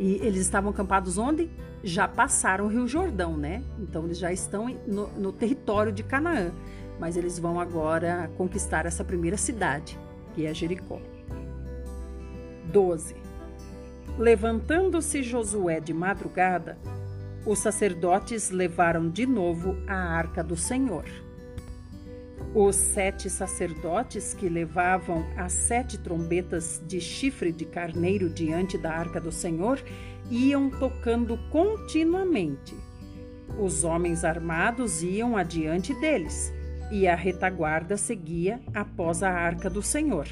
E eles estavam acampados onde? Já passaram o Rio Jordão, né? Então eles já estão no território de Canaã, mas eles vão agora conquistar essa primeira cidade, que é Jericó. 12. Levantando-se Josué de madrugada, os sacerdotes levaram de novo a arca do Senhor. Os 7 sacerdotes que levavam as 7 trombetas de chifre de carneiro diante da arca do Senhor iam tocando continuamente. Os homens armados iam adiante deles, e a retaguarda seguia após a arca do Senhor,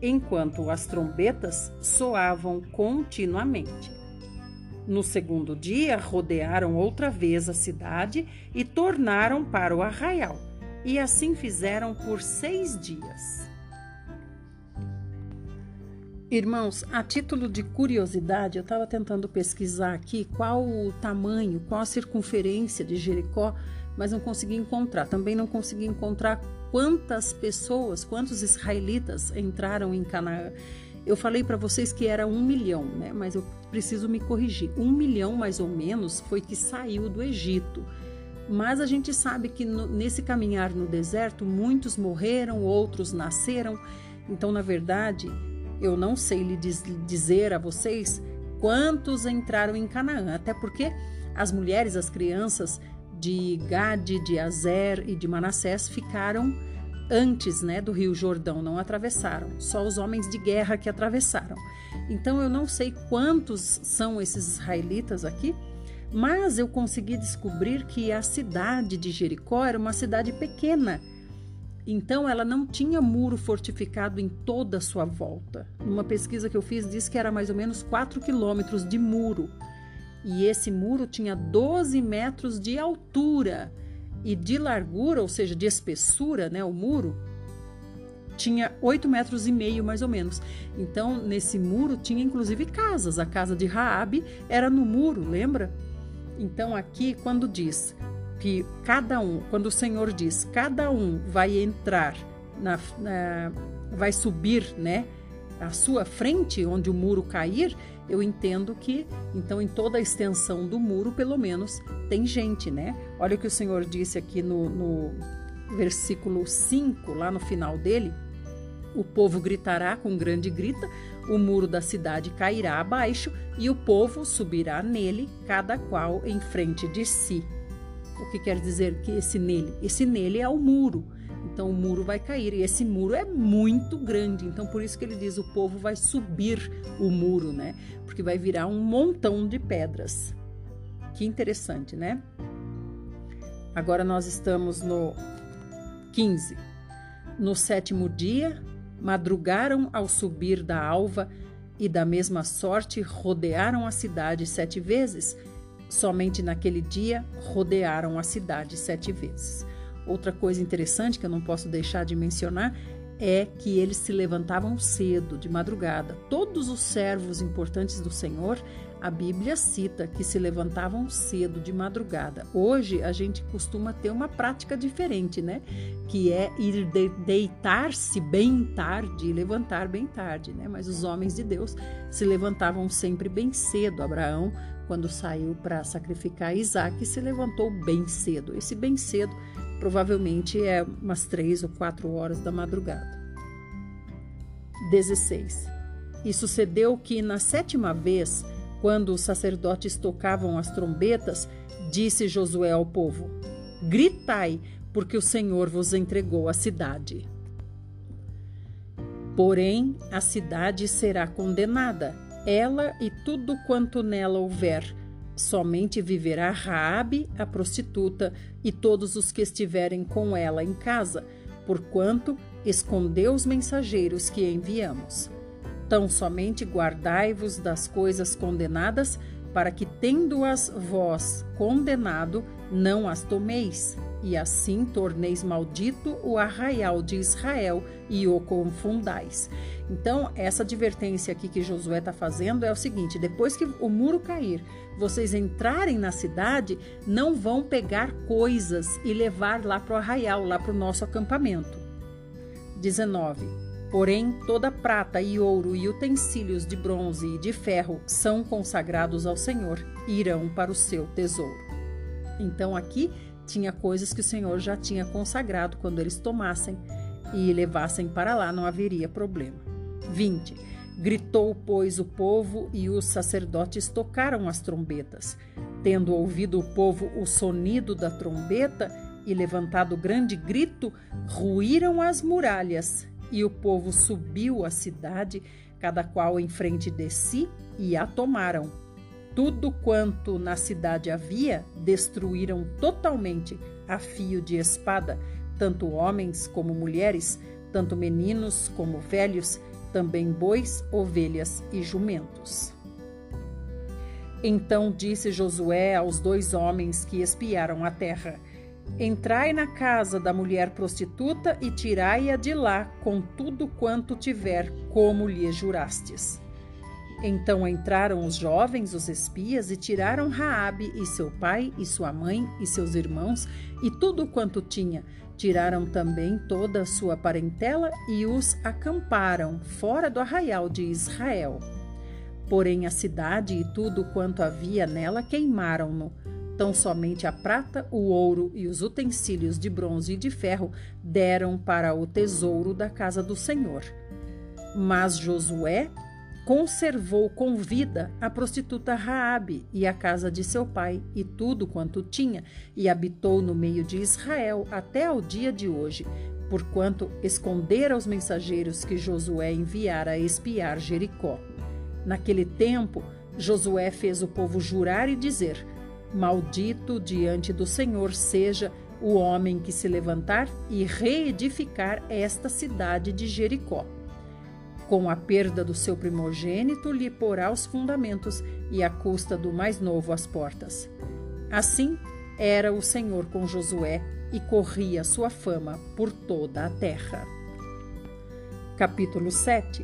enquanto as trombetas soavam continuamente. No segundo dia, rodearam outra vez a cidade e tornaram para o arraial, e assim fizeram por 6 dias. Irmãos, a título de curiosidade, eu estava tentando pesquisar aqui qual o tamanho, qual a circunferência de Jericó, mas não consegui encontrar. Também não consegui encontrar quantas pessoas, quantos israelitas entraram em Canaã. Eu falei para vocês que era 1 milhão, né? Mas eu preciso me corrigir. 1 milhão, mais ou menos, foi que saiu do Egito. Mas a gente sabe que nesse caminhar no deserto, muitos morreram, outros nasceram. Então, na verdade, eu não sei lhe dizer a vocês quantos entraram em Canaã. Até porque as mulheres, as crianças de Gade, de Aser e de Manassés ficaram antes, né, do Rio Jordão, não atravessaram, só os homens de guerra que atravessaram. Então eu não sei quantos são esses israelitas aqui, mas eu consegui descobrir que a cidade de Jericó era uma cidade pequena, então ela não tinha muro fortificado em toda a sua volta. Uma pesquisa que eu fiz diz que era mais ou menos 4 quilômetros de muro, e esse muro tinha 12 metros de altura. E de largura, ou seja, de espessura, né, o muro, tinha 8,5 metros mais ou menos. Então, nesse muro tinha inclusive casas. A casa de Raabe era no muro, lembra? Então, aqui, quando diz que cada um, quando o Senhor diz, cada um vai entrar, vai subir, né, à sua frente, onde o muro cair, eu entendo que, então, em toda a extensão do muro, pelo menos, tem gente, né? Olha o que o Senhor disse aqui no versículo 5, lá no final dele. O povo gritará com grande grita, o muro da cidade cairá abaixo e o povo subirá nele, cada qual em frente de si. O que quer dizer que esse nele? Esse nele é o muro. Então, o muro vai cair, e esse muro é muito grande. Então, por isso que ele diz, o povo vai subir o muro, né? Porque vai virar um montão de pedras. Que interessante, né? Agora nós estamos no 15. No sétimo dia, madrugaram ao subir da alva e da mesma sorte rodearam a cidade 7 vezes. Somente naquele dia rodearam a cidade 7 vezes. Outra coisa interessante que eu não posso deixar de mencionar é que eles se levantavam cedo, de madrugada. Todos os servos importantes do Senhor, a Bíblia cita que se levantavam cedo, de madrugada. Hoje a gente costuma ter uma prática diferente, né? Que é ir deitar-se bem tarde e levantar bem tarde, né? Mas os homens de Deus se levantavam sempre bem cedo. Abraão, quando saiu para sacrificar Isaque, se levantou bem cedo. Esse bem cedo provavelmente é umas 3 ou 4 horas da madrugada. 16. E sucedeu que na 7ª vez, quando os sacerdotes tocavam as trombetas, disse Josué ao povo: gritai, porque o Senhor vos entregou a cidade. Porém, a cidade será condenada, ela e tudo quanto nela houver. Somente viverá Raabe, a prostituta, e todos os que estiverem com ela em casa, porquanto escondeu os mensageiros que enviamos. Tão somente guardai-vos das coisas condenadas, para que, tendo-as vós condenado, não as tomeis, e assim torneis maldito o arraial de Israel e o confundais. Então, essa advertência aqui que Josué está fazendo é o seguinte: depois que o muro cair, vocês entrarem na cidade, não vão pegar coisas e levar lá para o arraial, lá para o nosso acampamento. 19. Porém, toda prata e ouro e utensílios de bronze e de ferro são consagrados ao Senhor e irão para o seu tesouro. Então, aqui tinha coisas que o Senhor já tinha consagrado. Quando eles tomassem e levassem para lá, não haveria problema. 20. Gritou, pois, o povo, e os sacerdotes tocaram as trombetas. Tendo ouvido o povo o sonido da trombeta e levantado grande grito, ruíram as muralhas, e o povo subiu à cidade, cada qual em frente de si, e a tomaram. Tudo quanto na cidade havia, destruíram totalmente a fio de espada, tanto homens como mulheres, tanto meninos como velhos, também bois, ovelhas e jumentos. Então disse Josué aos 2 homens que espiaram a terra: entrai na casa da mulher prostituta e tirai-a de lá com tudo quanto tiver, como lhe jurastes. Então entraram os jovens, os espias, e tiraram Raabe e seu pai e sua mãe e seus irmãos e tudo quanto tinha. Tiraram também toda a sua parentela e os acamparam fora do arraial de Israel. Porém a cidade e tudo quanto havia nela queimaram-no. Tão somente a prata, o ouro e os utensílios de bronze e de ferro deram para o tesouro da casa do Senhor. Mas Josué conservou com vida a prostituta Raabe e a casa de seu pai e tudo quanto tinha, e habitou no meio de Israel até ao dia de hoje, porquanto escondera os mensageiros que Josué enviara a espiar Jericó. Naquele tempo, Josué fez o povo jurar e dizer: maldito diante do Senhor seja o homem que se levantar e reedificar esta cidade de Jericó. Com a perda do seu primogênito lhe porá os fundamentos e a custa do mais novo as portas. Assim era o Senhor com Josué e corria sua fama por toda a terra. Capítulo 7.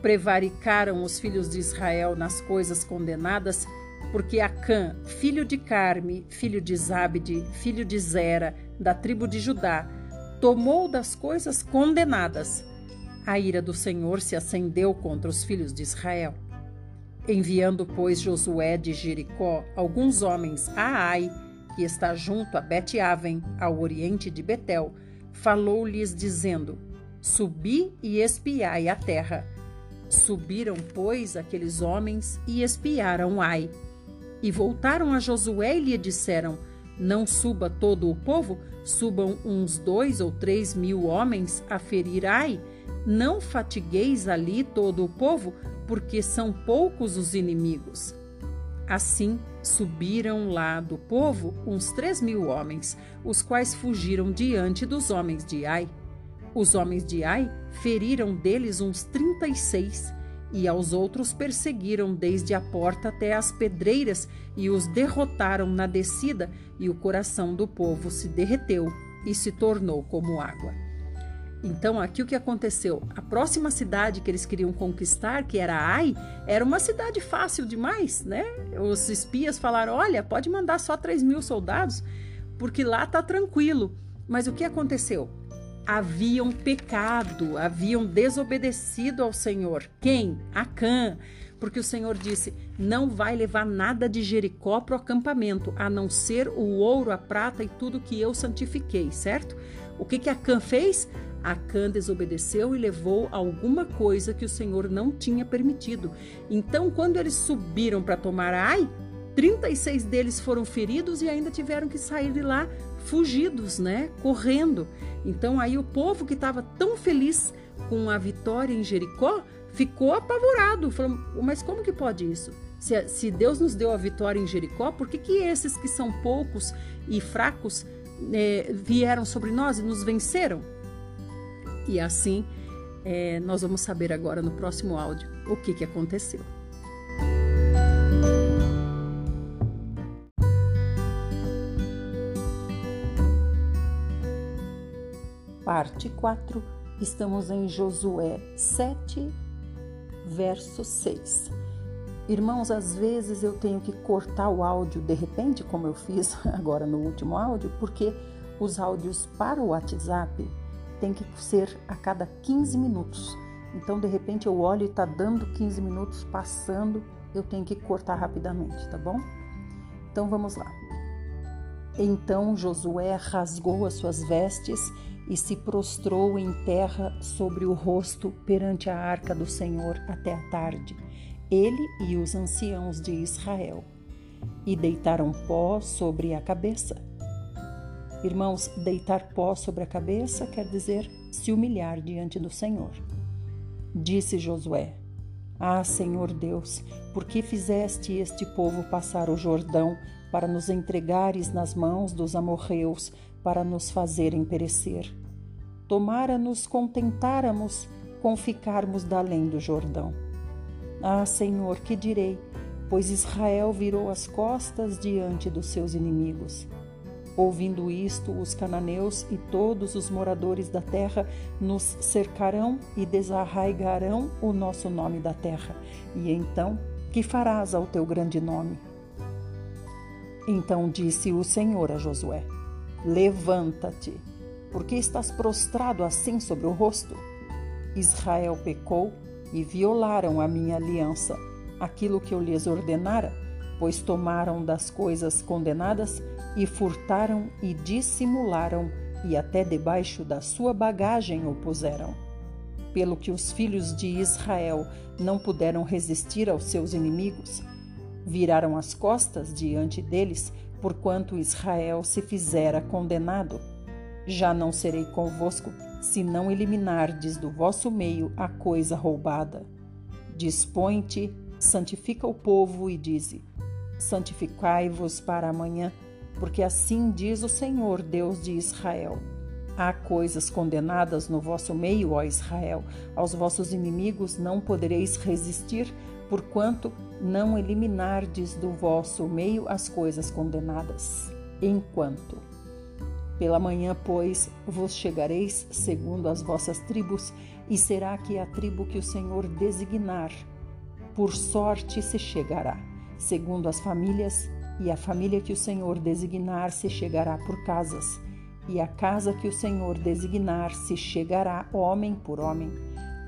Prevaricaram os filhos de Israel nas coisas condenadas, porque Acã, filho de Carme, filho de Zabde, filho de Zera, da tribo de Judá, tomou das coisas condenadas. A ira do Senhor se acendeu contra os filhos de Israel. Enviando, pois, Josué de Jericó alguns homens a Ai, que está junto a Bet-Aven, ao oriente de Betel, falou-lhes dizendo: subi e espiai a terra. Subiram, pois, aqueles homens e espiaram Ai. E voltaram a Josué e lhe disseram: não suba todo o povo, subam uns 2 ou 3 mil homens a ferir Ai. Não fatigueis ali todo o povo, porque são poucos os inimigos. Assim subiram lá do povo uns 3 mil homens, os quais fugiram diante dos homens de Ai. Os homens de Ai feriram deles uns 36, e aos outros perseguiram desde a porta até as pedreiras e os derrotaram na descida, e o coração do povo se derreteu e se tornou como água. Então aqui o que aconteceu? A próxima cidade que eles queriam conquistar, que era Ai, era uma cidade fácil demais, né? Os espias falaram, olha, pode mandar só 3.000 soldados, porque lá está tranquilo. Mas o que aconteceu? Haviam pecado, haviam desobedecido ao Senhor. Quem? Acã. Porque o Senhor disse, não vai levar nada de Jericó para o acampamento, a não ser o ouro, a prata e tudo que eu santifiquei, certo? O que que Acã fez? Acã desobedeceu e levou alguma coisa que o Senhor não tinha permitido. Então, quando eles subiram para tomar Ai, 36 deles foram feridos e ainda tiveram que sair de lá fugidos, né? Correndo. Então aí o povo que estava tão feliz com a vitória em Jericó ficou apavorado, falou, mas como que pode isso? Se Deus nos deu a vitória em Jericó, por que que esses que são poucos e fracos vieram sobre nós e nos venceram? E assim nós vamos saber agora no próximo áudio o que aconteceu. Parte 4, estamos em Josué 7, verso 6. Irmãos, às vezes eu tenho que cortar o áudio de repente, como eu fiz agora no último áudio, porque os áudios para o WhatsApp tem que ser a cada 15 minutos. Então, de repente, eu olho e está dando 15 minutos passando, eu tenho que cortar rapidamente, tá bom? Então, vamos lá. Então Josué rasgou as suas vestes e se prostrou em terra sobre o rosto perante a arca do Senhor até a tarde, ele e os anciãos de Israel, e deitaram pó sobre a cabeça. Irmãos, deitar pó sobre a cabeça quer dizer se humilhar diante do Senhor. Disse Josué, Ah, Senhor Deus, por que fizeste este povo passar o Jordão para nos entregares nas mãos dos amorreus, para nos fazerem perecer? Tomara-nos contentáramos com ficarmos da além do Jordão. Ah, Senhor, que direi? Pois Israel virou as costas diante dos seus inimigos. Ouvindo isto, os cananeus e todos os moradores da terra nos cercarão e desarraigarão o nosso nome da terra. E então, que farás ao teu grande nome? Então disse o Senhor a Josué, Levanta-te, porque estás prostrado assim sobre o rosto? Israel pecou e violaram a minha aliança, aquilo que eu lhes ordenara, pois tomaram das coisas condenadas e furtaram e dissimularam e até debaixo da sua bagagem o puseram. Pelo que os filhos de Israel não puderam resistir aos seus inimigos, viraram as costas diante deles, porquanto Israel se fizera condenado. Já não serei convosco, se não eliminardes do vosso meio a coisa roubada. Dispõe-te, santifica o povo e dize, santificai-vos para amanhã, porque assim diz o Senhor, Deus de Israel. Há coisas condenadas no vosso meio, ó Israel. Aos vossos inimigos não podereis resistir, porquanto não eliminardes do vosso meio as coisas condenadas. Enquanto, pela manhã, pois, vos chegareis segundo as vossas tribos, e será que a tribo que o Senhor designar, por sorte se chegará, segundo as famílias, e a família que o Senhor designar se chegará por casas. E a casa que o Senhor designar se chegará homem por homem.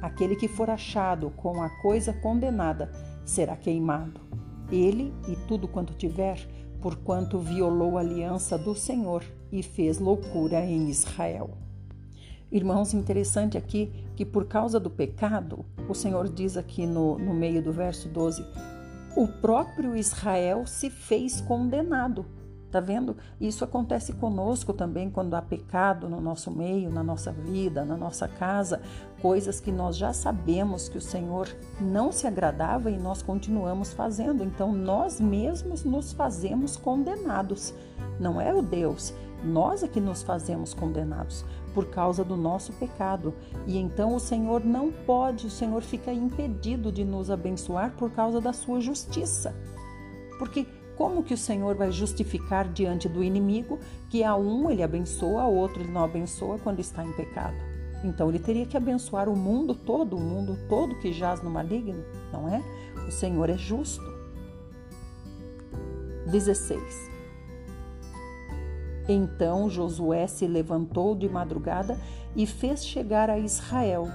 Aquele que for achado com a coisa condenada será queimado, ele e tudo quanto tiver, porquanto violou a aliança do Senhor e fez loucura em Israel. Irmãos, interessante aqui que por causa do pecado, o Senhor diz aqui no meio do verso 12, o próprio Israel se fez condenado. Tá vendo? Isso acontece conosco também quando há pecado no nosso meio, na nossa vida, na nossa casa, coisas que nós já sabemos que o Senhor não se agradava e nós continuamos fazendo. Então, nós mesmos nos fazemos condenados. Não é o Deus, Nós é que nos fazemos condenados por causa do nosso pecado. E então o Senhor não pode, o Senhor fica impedido de nos abençoar por causa da sua justiça. Porque como que o Senhor vai justificar diante do inimigo que a um ele abençoa, a outro ele não abençoa quando está em pecado? Então ele teria que abençoar o mundo todo que jaz no maligno, não é? O Senhor é justo. 16. Então Josué se levantou de madrugada e fez chegar a Israel,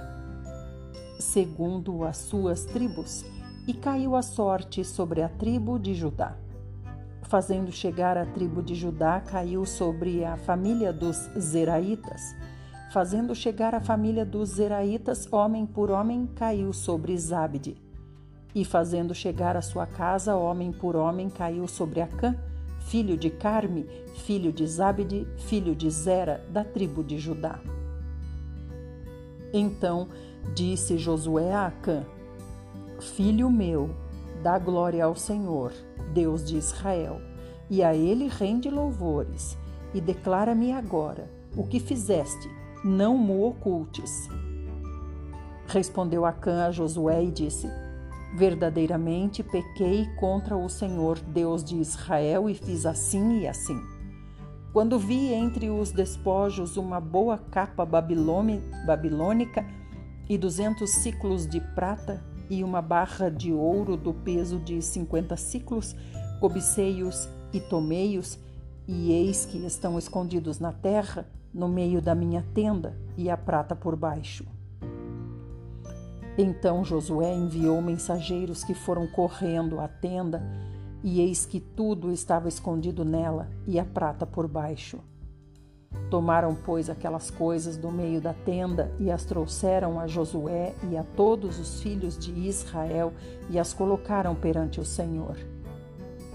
segundo as suas tribos, e caiu a sorte sobre a tribo de Judá. Fazendo chegar a tribo de Judá, caiu sobre a família dos Zeraitas. Fazendo chegar a família dos Zeraitas, homem por homem, caiu sobre Zabde. E fazendo chegar a sua casa, homem por homem, caiu sobre Acã, filho de Carme, filho de Zabde, filho de Zera, da tribo de Judá. Então disse Josué a Acã: Filho meu, dá glória ao Senhor, Deus de Israel, e a ele rende louvores, e declara-me agora o que fizeste, não mo ocultes. Respondeu Acã a Josué e disse: Verdadeiramente pequei contra o Senhor, Deus de Israel, e fiz assim e assim. Quando vi entre os despojos uma boa capa babilônica e 200 siclos de prata e uma barra de ouro do peso de 50 siclos, cobicei-os e tomei-os, e eis que estão escondidos na terra, no meio da minha tenda, e a prata por baixo. Então Josué enviou mensageiros que foram correndo à tenda, e eis que tudo estava escondido nela, e a prata por baixo. Tomaram, pois, aquelas coisas do meio da tenda, e as trouxeram a Josué e a todos os filhos de Israel, e as colocaram perante o Senhor.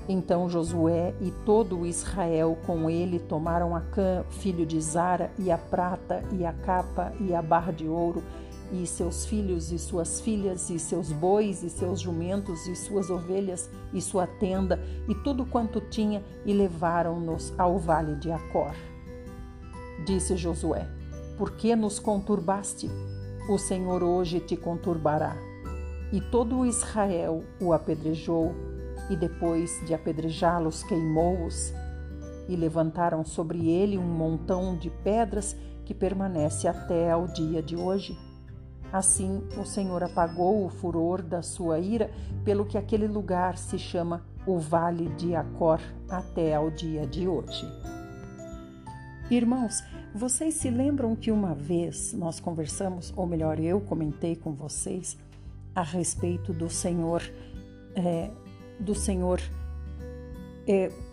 Então Josué e todo o Israel com ele tomaram Acã, filho de Zara, e a prata, e a capa, e a barra de ouro, e seus filhos e suas filhas, e seus bois e seus jumentos, e suas ovelhas, e sua tenda, e tudo quanto tinha, e levaram-nos ao vale de Acor. Disse Josué: Por que nos conturbaste? O Senhor hoje te conturbará. E todo o Israel o apedrejou, e depois de apedrejá-los, queimou-os, e levantaram sobre ele um montão de pedras que permanece até ao dia de hoje. Assim, o Senhor apagou o furor da sua ira, pelo que aquele lugar se chama o Vale de Acor até ao dia de hoje. Irmãos, vocês se lembram que uma vez nós conversamos, ou melhor, eu comentei com vocês a respeito do Senhor,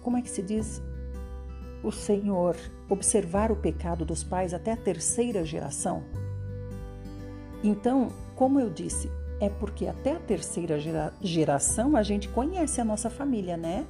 como é que se diz? O Senhor observar o pecado dos pais até a 3ª geração. Então, como eu disse, é porque até a 3ª geração a gente conhece a nossa família, né?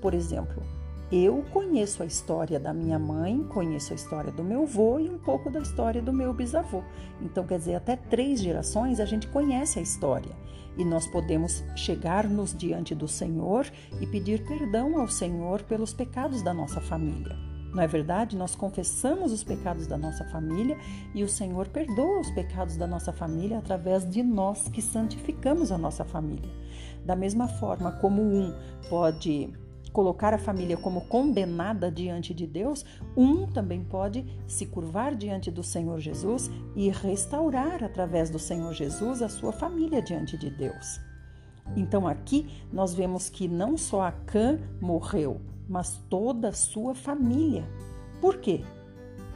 Por exemplo, eu conheço a história da minha mãe, conheço a história do meu avô e um pouco da história do meu bisavô. Então, quer dizer, até 3 gerações a gente conhece a história. E nós podemos chegar-nos diante do Senhor e pedir perdão ao Senhor pelos pecados da nossa família. Não é verdade? Nós confessamos os pecados da nossa família e o Senhor perdoa os pecados da nossa família através de nós que santificamos a nossa família. Da mesma forma como um pode colocar a família como condenada diante de Deus, um também pode se curvar diante do Senhor Jesus e restaurar através do Senhor Jesus a sua família diante de Deus. Então aqui nós vemos que não só Acã morreu, mas toda a sua família. Por quê?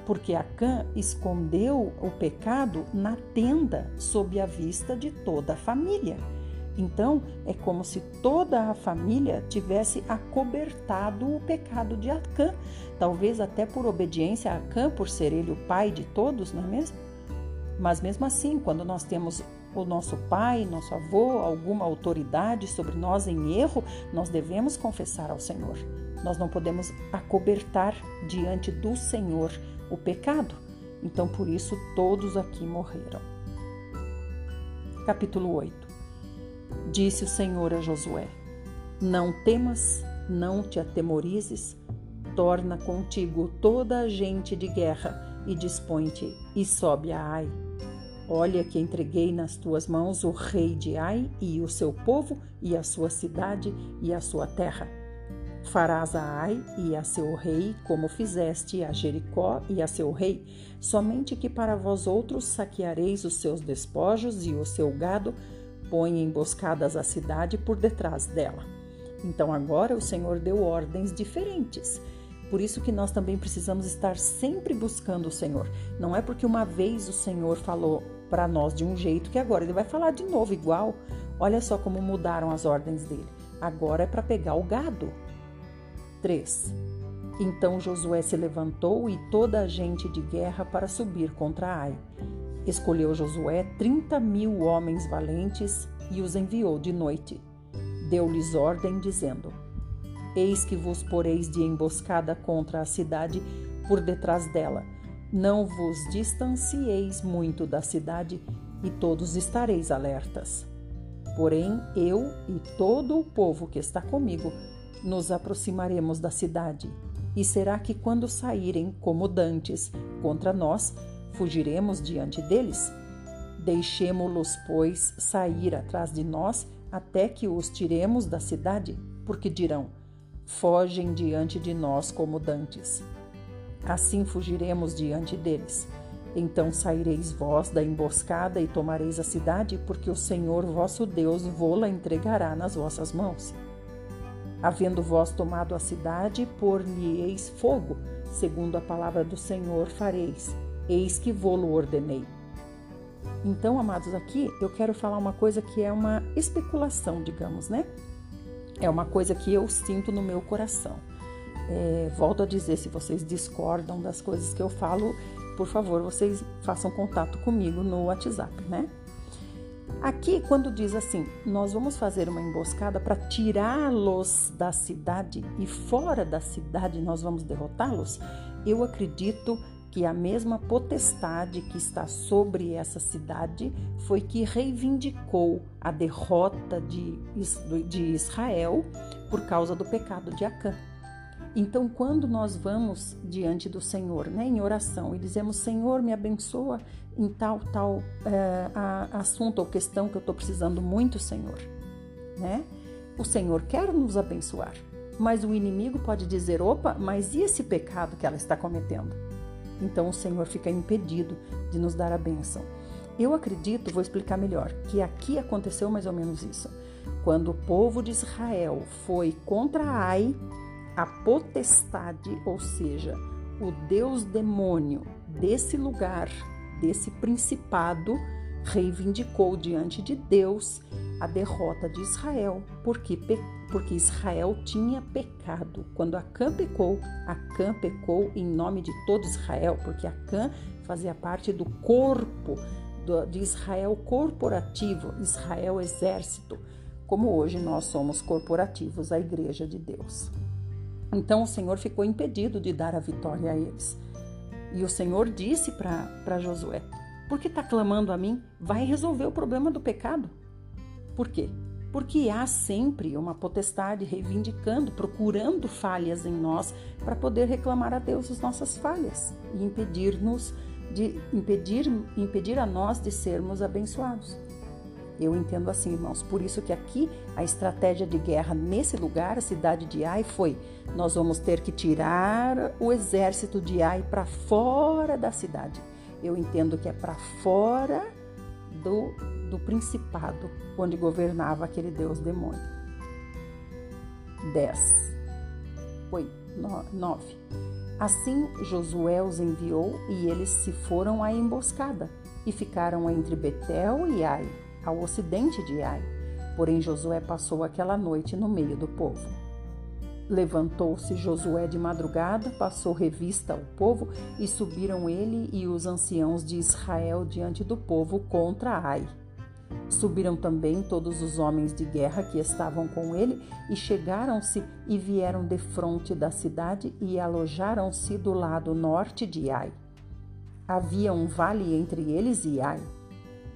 Porque Acã escondeu o pecado na tenda, sob a vista de toda a família. Então, é como se toda a família tivesse acobertado o pecado de Acã, talvez até por obediência a Acã, por ser ele o pai de todos, não é mesmo? Mas mesmo assim, quando nós temos o nosso pai, nosso avô, alguma autoridade sobre nós em erro, nós devemos confessar ao Senhor. Nós não podemos acobertar diante do Senhor o pecado. Então, por isso, todos aqui morreram. Capítulo 8. Disse o Senhor a Josué: Não temas, não te atemorizes, torna contigo toda a gente de guerra e dispõe-te e sobe a Ai. Olha que entreguei nas tuas mãos o rei de Ai e o seu povo e a sua cidade e a sua terra. Farás a Ai e a seu rei como fizeste a Jericó e a seu rei, somente que para vós outros saqueareis os seus despojos e o seu gado, põe emboscadas a cidade por detrás dela. Então agora o Senhor deu ordens diferentes. Por isso que nós também precisamos estar sempre buscando o Senhor. Não é porque uma vez o Senhor falou para nós de um jeito que agora ele vai falar de novo igual. Olha só como mudaram as ordens dele. Agora é para pegar o gado. 3. Então Josué se levantou e toda a gente de guerra para subir contra Ai. Escolheu Josué 30.000 homens valentes e os enviou de noite. Deu-lhes ordem dizendo: Eis que vos poreis de emboscada contra a cidade por detrás dela. Não vos distancieis muito da cidade e todos estareis alertas. Porém, eu e todo o povo que está comigo nos aproximaremos da cidade. E será que quando saírem como dantes contra nós, fugiremos diante deles? Deixemo-los, pois, sair atrás de nós até que os tiremos da cidade, porque dirão: fogem diante de nós como dantes. Assim fugiremos diante deles. Então saireis vós da emboscada e tomareis a cidade, porque o Senhor vosso Deus vô-la entregará nas vossas mãos. Havendo vós tomado a cidade, pôr-lhe-eis fogo, segundo a palavra do Senhor fareis. Eis que vô-lo ordenei. Então, amados, aqui eu quero falar uma coisa que é uma especulação, digamos, né? É uma coisa que eu sinto no meu coração. Volto a dizer, se vocês discordam das coisas que eu falo, por favor, vocês façam contato comigo no WhatsApp, né? Aqui, quando diz assim, nós vamos fazer uma emboscada para tirá-los da cidade e fora da cidade nós vamos derrotá-los, eu acredito que a mesma potestade que está sobre essa cidade foi que reivindicou a derrota de Israel por causa do pecado de Acã. Então, quando nós vamos diante do Senhor, né, em oração, e dizemos: Senhor, me abençoa em tal assunto ou questão que eu estou precisando muito, Senhor, né? O Senhor quer nos abençoar, mas o inimigo pode dizer: opa, mas e esse pecado que ela está cometendo? Então o Senhor fica impedido de nos dar a bênção. Eu acredito, vou explicar melhor, que aqui aconteceu mais ou menos isso. Quando o povo de Israel foi contra Ai, a potestade, ou seja, o Deus demônio desse lugar, desse principado, reivindicou diante de Deus a derrota de Israel, porque Israel tinha pecado. Quando Acã pecou em nome de todo Israel, porque Acã fazia parte do corpo de Israel corporativo, Israel exército, como hoje nós somos corporativos, a igreja de Deus. Então o Senhor ficou impedido de dar a vitória a eles. E o Senhor disse para Josué: por que está clamando a mim? Vai resolver o problema do pecado. Por quê? Porque há sempre uma potestade reivindicando, procurando falhas em nós para poder reclamar a Deus as nossas falhas e impedir a nós de sermos abençoados. Eu entendo assim, irmãos. Por isso que aqui a estratégia de guerra nesse lugar, a cidade de Ai, foi: nós vamos ter que tirar o exército de Ai para fora da cidade. Eu entendo que é para fora do principado, onde governava aquele Deus demônio. 10. 9. Assim Josué os enviou e eles se foram à emboscada e ficaram entre Betel e Ai, ao ocidente de Ai. Porém Josué passou aquela noite no meio do povo. Levantou-se Josué de madrugada, passou revista ao povo e subiram ele e os anciãos de Israel diante do povo contra Ai. Subiram também todos os homens de guerra que estavam com ele e chegaram-se e vieram defronte da cidade e alojaram-se do lado norte de Ai. Havia um vale entre eles e Ai.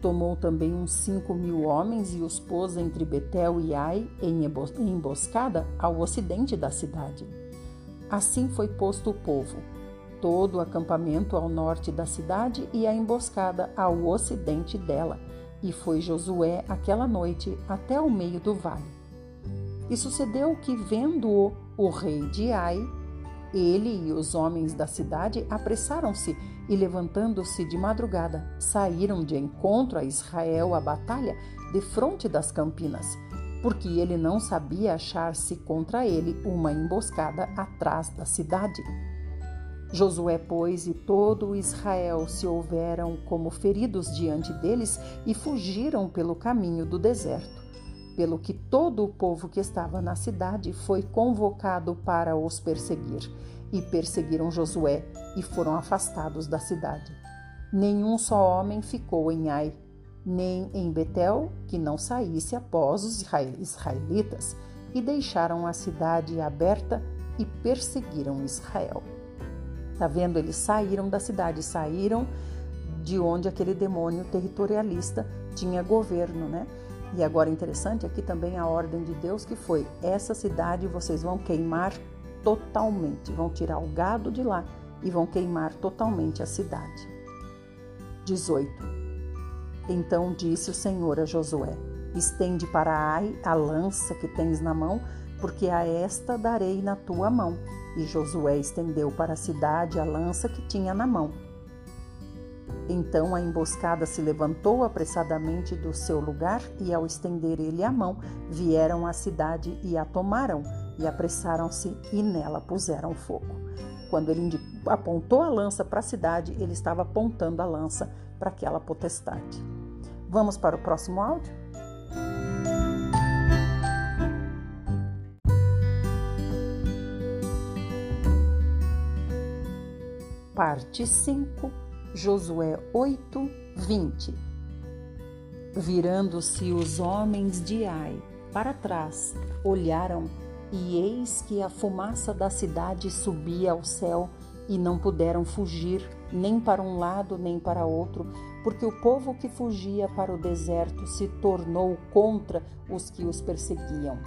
Tomou também uns 5.000 homens e os pôs entre Betel e Ai em emboscada ao ocidente da cidade. Assim foi posto o povo, todo o acampamento ao norte da cidade e a emboscada ao ocidente dela, e foi Josué aquela noite até o meio do vale. E sucedeu que, vendo-o o rei de Ai, ele e os homens da cidade apressaram-se e, levantando-se de madrugada, saíram de encontro a Israel à batalha defronte das campinas, porque ele não sabia achar-se contra ele uma emboscada atrás da cidade. Josué, pois, e todo Israel se houveram como feridos diante deles e fugiram pelo caminho do deserto, pelo que todo o povo que estava na cidade foi convocado para os perseguir. E perseguiram Josué e foram afastados da cidade. Nenhum só homem ficou em Ai, nem em Betel, que não saísse após os israelitas, e deixaram a cidade aberta e perseguiram Israel. Tá vendo? Eles saíram da cidade, saíram de onde aquele demônio territorialista tinha governo, né? E agora interessante aqui também a ordem de Deus, que foi: essa cidade vocês vão queimar totalmente, vão tirar o gado de lá e vão queimar totalmente a cidade. 18. Então disse o Senhor a Josué: estende para Ai a lança que tens na mão, porque a esta darei na tua mão. E Josué estendeu para a cidade a lança que tinha na mão. Então a emboscada se levantou apressadamente do seu lugar, e ao estender ele a mão, vieram à cidade e a tomaram, e apressaram-se e nela puseram fogo. Quando ele apontou a lança para a cidade, ele estava apontando a lança para aquela potestade. Vamos para o próximo áudio? Parte 5, Josué 8, 20. Virando-se os homens de Ai para trás, olharam, e eis que a fumaça da cidade subia ao céu, e não puderam fugir, nem para um lado nem para outro, porque o povo que fugia para o deserto se tornou contra os que os perseguiam.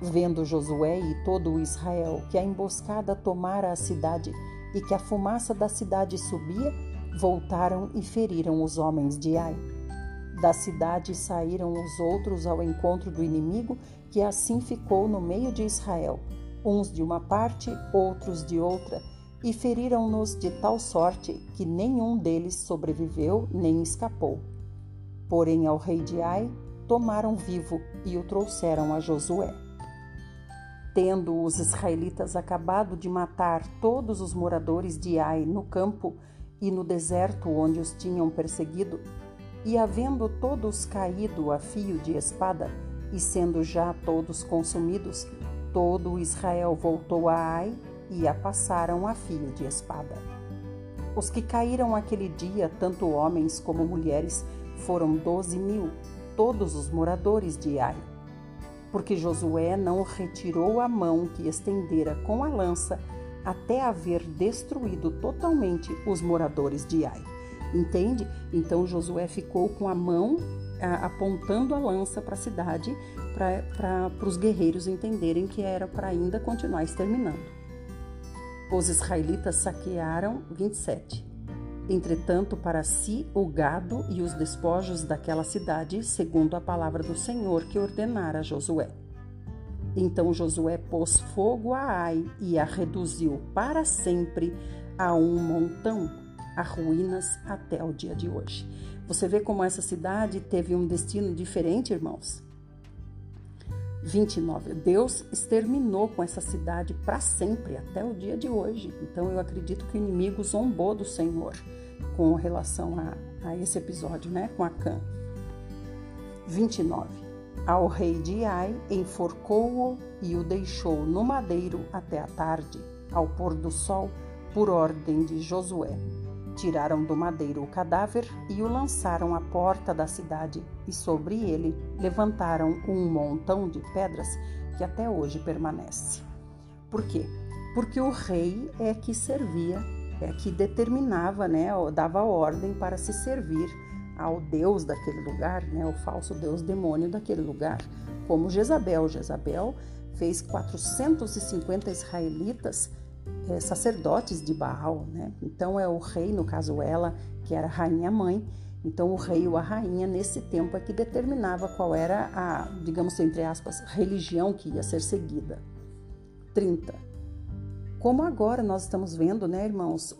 Vendo Josué e todo o Israel que a emboscada tomara a cidade, e que a fumaça da cidade subia, voltaram e feriram os homens de Ai. Da cidade saíram os outros ao encontro do inimigo, que assim ficou no meio de Israel, uns de uma parte, outros de outra, e feriram-nos de tal sorte que nenhum deles sobreviveu nem escapou. Porém ao rei de Ai tomaram vivo e o trouxeram a Josué. Tendo os israelitas acabado de matar todos os moradores de Ai no campo e no deserto onde os tinham perseguido, e havendo todos caído a fio de espada, e sendo já todos consumidos, todo Israel voltou a Ai e a passaram a fio de espada. Os que caíram aquele dia, tanto homens como mulheres, foram 12.000, todos os moradores de Ai. Porque Josué não retirou a mão que estendera com a lança até haver destruído totalmente os moradores de Ai. Entende? Então Josué ficou com a mão apontando a lança para a cidade, para os guerreiros entenderem que era para ainda continuar exterminando. Os israelitas saquearam 27. Entretanto, para si, o gado e os despojos daquela cidade, segundo a palavra do Senhor que ordenara a Josué. Então Josué pôs fogo a Ai e a reduziu para sempre a um montão, a ruínas até o dia de hoje. Você vê como essa cidade teve um destino diferente, irmãos? 29. Deus exterminou com essa cidade para sempre, até o dia de hoje. Então eu acredito que o inimigo zombou do Senhor com relação a esse episódio, né? Com Acã. 29. Ao rei de Ai enforcou-o e o deixou no madeiro até a tarde, ao pôr do sol, por ordem de Josué. Tiraram do madeiro o cadáver e o lançaram à porta da cidade, e sobre ele levantaram um montão de pedras que até hoje permanece. Por quê? Porque o rei é que servia, é que determinava, né, dava ordem para se servir ao deus daquele lugar, né, o falso deus demônio daquele lugar, como Jezabel. Jezabel fez 450 israelitas sacerdotes de Baal, né? Então é o rei, no caso ela, que era a rainha mãe, então o rei ou a rainha nesse tempo é que determinava qual era a, digamos entre aspas, religião que ia ser seguida. 30. Como agora nós estamos vendo, né, irmãos,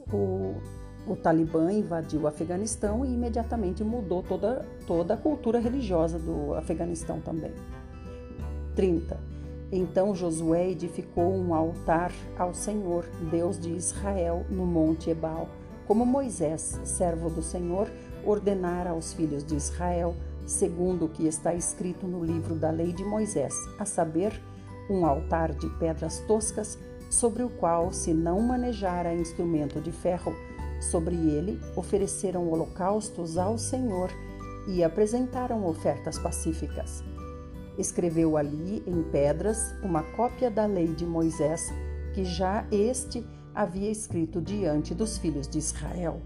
o Talibã invadiu o Afeganistão e imediatamente mudou toda a cultura religiosa do Afeganistão também. 30. Então Josué edificou um altar ao Senhor, Deus de Israel, no Monte Ebal, como Moisés, servo do Senhor, ordenara aos filhos de Israel, segundo o que está escrito no livro da lei de Moisés, a saber, um altar de pedras toscas, sobre o qual se não manejara instrumento de ferro. Sobre ele ofereceram holocaustos ao Senhor e apresentaram ofertas pacíficas. Escreveu ali, em pedras, uma cópia da lei de Moisés, que já este havia escrito diante dos filhos de Israel.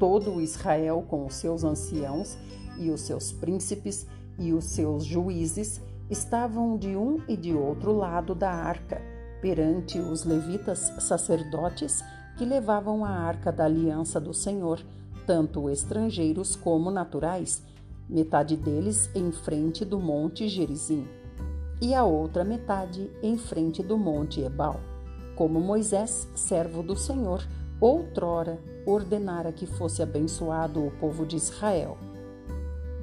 Todo o Israel, com os seus anciãos e os seus príncipes e os seus juízes, estavam de um e de outro lado da arca, perante os levitas sacerdotes, que levavam a arca da aliança do Senhor, tanto estrangeiros como naturais, metade deles em frente do monte Gerizim, e a outra metade em frente do monte Ebal, como Moisés, servo do Senhor, outrora ordenara que fosse abençoado o povo de Israel.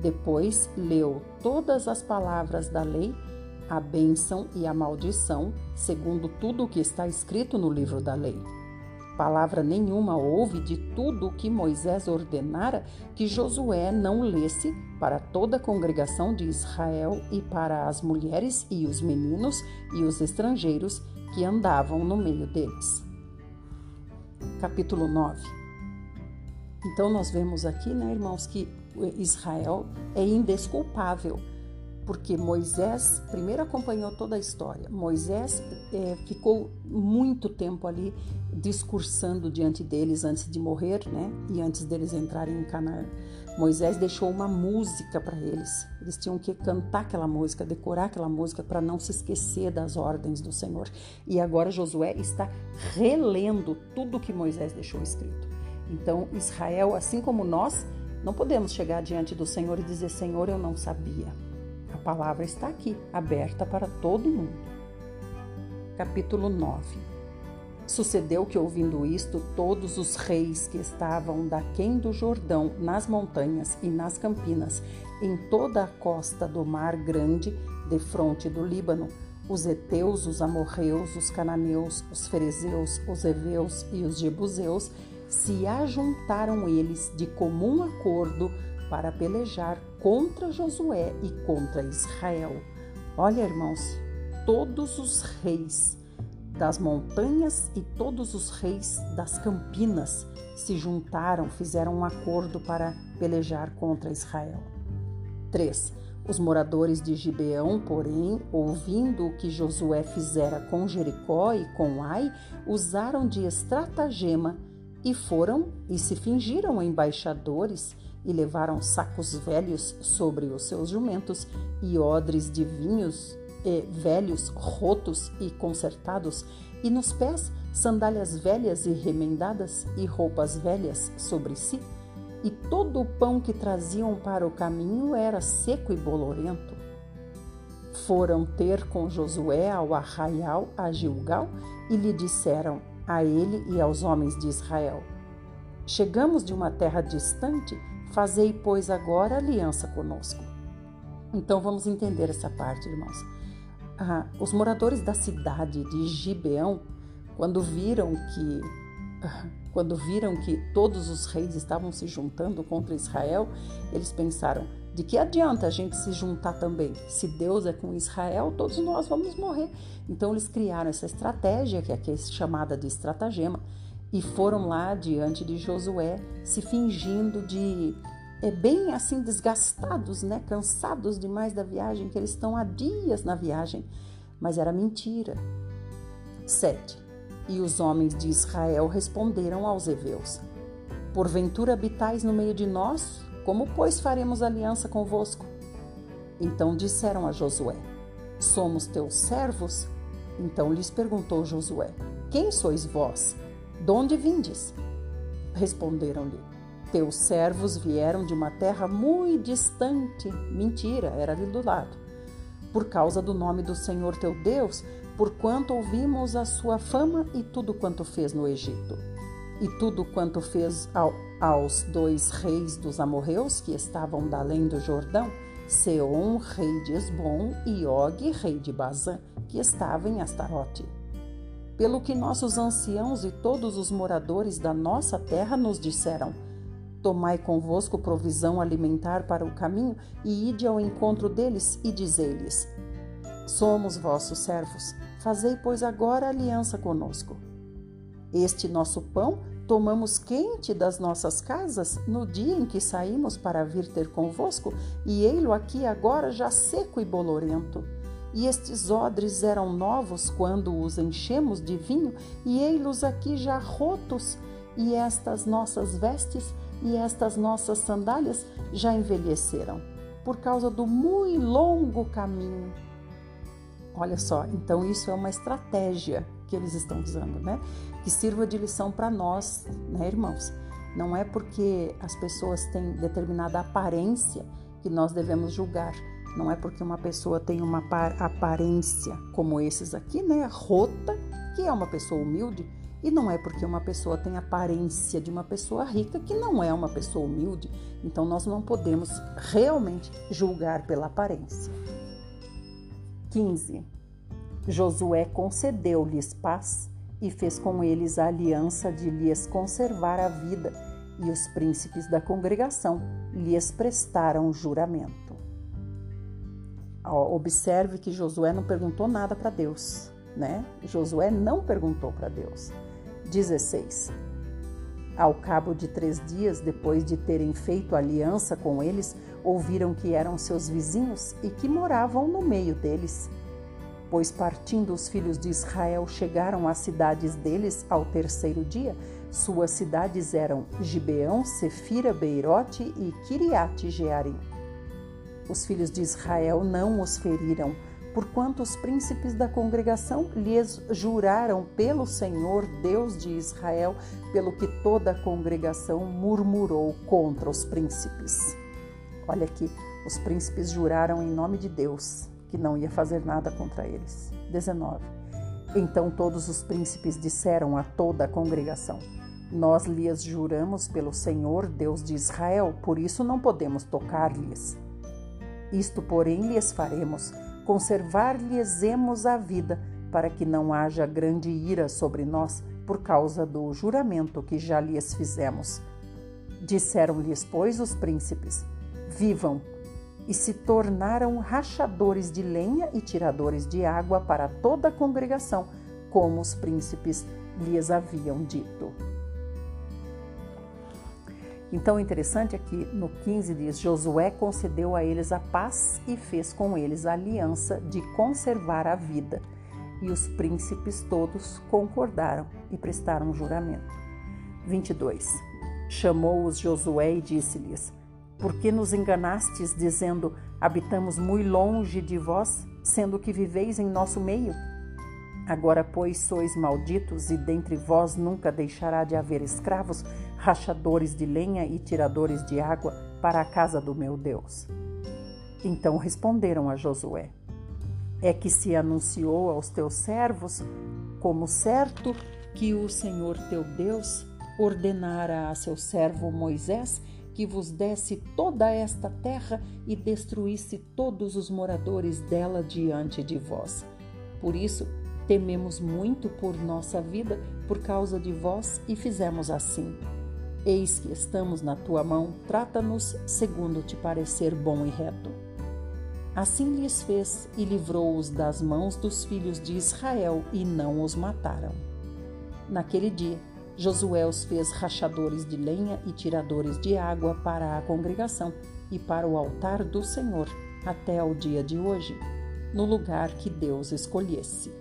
Depois leu todas as palavras da lei, a bênção e a maldição, segundo tudo o que está escrito no livro da lei. Palavra nenhuma houve de tudo o que Moisés ordenara que Josué não lesse para toda a congregação de Israel e para as mulheres e os meninos e os estrangeiros que andavam no meio deles. Capítulo 9. Então nós vemos aqui, né, irmãos, que Israel é indesculpável, porque Moisés primeiro acompanhou toda a história. Moisés ficou muito tempo ali discursando diante deles antes de morrer, né? E antes deles entrarem em Canaã. Moisés deixou uma música para eles. Eles tinham que cantar aquela música, decorar aquela música para não se esquecer das ordens do Senhor. E agora Josué está relendo tudo que Moisés deixou escrito. Então Israel, assim como nós, não podemos chegar diante do Senhor e dizer: Senhor, eu não sabia. A palavra está aqui, aberta para todo mundo. Capítulo 9. Sucedeu que, ouvindo isto, todos os reis que estavam daquém do Jordão, nas montanhas e nas campinas, em toda a costa do Mar Grande, defronte do Líbano, os heteus, os amorreus, os cananeus, os ferezeus, os heveus e os jebuseus, se ajuntaram eles de comum acordo para pelejar contra Josué e contra Israel. Olha, irmãos, todos os reis das montanhas e todos os reis das campinas se juntaram, fizeram um acordo para pelejar contra Israel. 3. Os moradores de Gibeão, porém, ouvindo o que Josué fizera com Jericó e com Ai, usaram de estratagema e foram e se fingiram embaixadores e levaram sacos velhos sobre os seus jumentos e odres de vinhos velhos, rotos e consertados, e nos pés sandálias velhas e remendadas e roupas velhas sobre si, e todo o pão que traziam para o caminho era seco e bolorento. Foram ter com Josué ao arraial a Gilgal e lhe disseram a ele e aos homens de Israel: Chegamos de uma terra distante, fazei, pois, agora aliança conosco. Então vamos entender essa parte, irmãos. Os moradores da cidade de Gibeão, quando viram que todos os reis estavam se juntando contra Israel, eles pensaram: de que adianta a gente se juntar também? Se Deus é com Israel, todos nós vamos morrer. Então eles criaram essa estratégia, que aqui é chamada de estratagema, e foram lá diante de Josué, se fingindo de bem assim desgastados, né? Cansados demais da viagem, que eles estão há dias na viagem. Mas era mentira. 7. E os homens de Israel responderam aos heveus: Porventura habitais no meio de nós? Como, pois, faremos aliança convosco? Então disseram a Josué: Somos teus servos, Então lhes perguntou Josué: Quem sois vós? Donde vindes? Responderam-lhe: Teus servos vieram de uma terra muito distante. Mentira, era ali do lado. Por causa do nome do Senhor teu Deus, porquanto ouvimos a sua fama e tudo quanto fez no Egito, e tudo quanto fez aos 2 reis dos amorreus que estavam da além do Jordão, Seom, rei de Esbom, e Og, rei de Bazã, que estava em Astarote. Pelo que nossos anciãos e todos os moradores da nossa terra nos disseram: Tomai convosco provisão alimentar para o caminho e ide ao encontro deles e dizei-lhes: Somos vossos servos, fazei, pois, agora aliança conosco. Este nosso pão tomamos quente das nossas casas no dia em que saímos para vir ter convosco, e ei-lo aqui agora já seco e bolorento. E estes odres eram novos quando os enchemos de vinho, e ei-los aqui já rotos, e estas nossas vestes e estas nossas sandálias já envelheceram, por causa do muito longo caminho. Olha só, então isso é uma estratégia que eles estão usando, né? Que sirva de lição para nós, né, irmãos? Não é porque as pessoas têm determinada aparência que nós devemos julgar. Não é porque uma pessoa tem uma aparência como esses aqui, né? Rota, que é uma pessoa humilde. E não é porque uma pessoa tem aparência de uma pessoa rica que não é uma pessoa humilde. Então, nós não podemos realmente julgar pela aparência. 15. Josué concedeu-lhes paz e fez com eles a aliança de lhes conservar a vida, e os príncipes da congregação lhes prestaram juramento. Observe que Josué não perguntou nada para Deus, né? Josué não perguntou para Deus. 16. Ao cabo de 3 dias, depois de terem feito aliança com eles, ouviram que eram seus vizinhos e que moravam no meio deles. Pois partindo os filhos de Israel chegaram às cidades deles ao 3º dia, suas cidades eram Gibeão, Sefira, Beirote e Kiriate Jearim. Os filhos de Israel não os feriram, porquanto os príncipes da congregação lhes juraram pelo Senhor, Deus de Israel, pelo que toda a congregação murmurou contra os príncipes. Olha aqui, os príncipes juraram em nome de Deus que não ia fazer nada contra eles. 19. Então todos os príncipes disseram a toda a congregação: Nós lhes juramos pelo Senhor, Deus de Israel, por isso não podemos tocar-lhes. Isto, porém, lhes faremos: conservar-lhes-emos a vida, para que não haja grande ira sobre nós, por causa do juramento que já lhes fizemos. Disseram-lhes, pois, os príncipes: Vivam! E se tornaram rachadores de lenha e tiradores de água para toda a congregação, como os príncipes lhes haviam dito. Então, o interessante é que no 15 diz: Josué concedeu a eles a paz e fez com eles a aliança de conservar a vida. E os príncipes todos concordaram e prestaram juramento. 22. Chamou-os Josué e disse-lhes: Por que nos enganastes, dizendo: Habitamos muito longe de vós, sendo que viveis em nosso meio? Agora, pois, sois malditos, e dentre vós nunca deixará de haver escravos, rachadores de lenha e tiradores de água para a casa do meu Deus. Então responderam a Josué: É que se anunciou aos teus servos, como certo que o Senhor teu Deus ordenara a seu servo Moisés que vos desse toda esta terra e destruísse todos os moradores dela diante de vós. Por isso, tememos muito por nossa vida, por causa de vós, e fizemos assim. Eis que estamos na tua mão, trata-nos segundo te parecer bom e reto. Assim lhes fez, e livrou-os das mãos dos filhos de Israel, e não os mataram. Naquele dia, Josué os fez rachadores de lenha e tiradores de água para a congregação e para o altar do Senhor, até ao dia de hoje, no lugar que Deus escolhesse.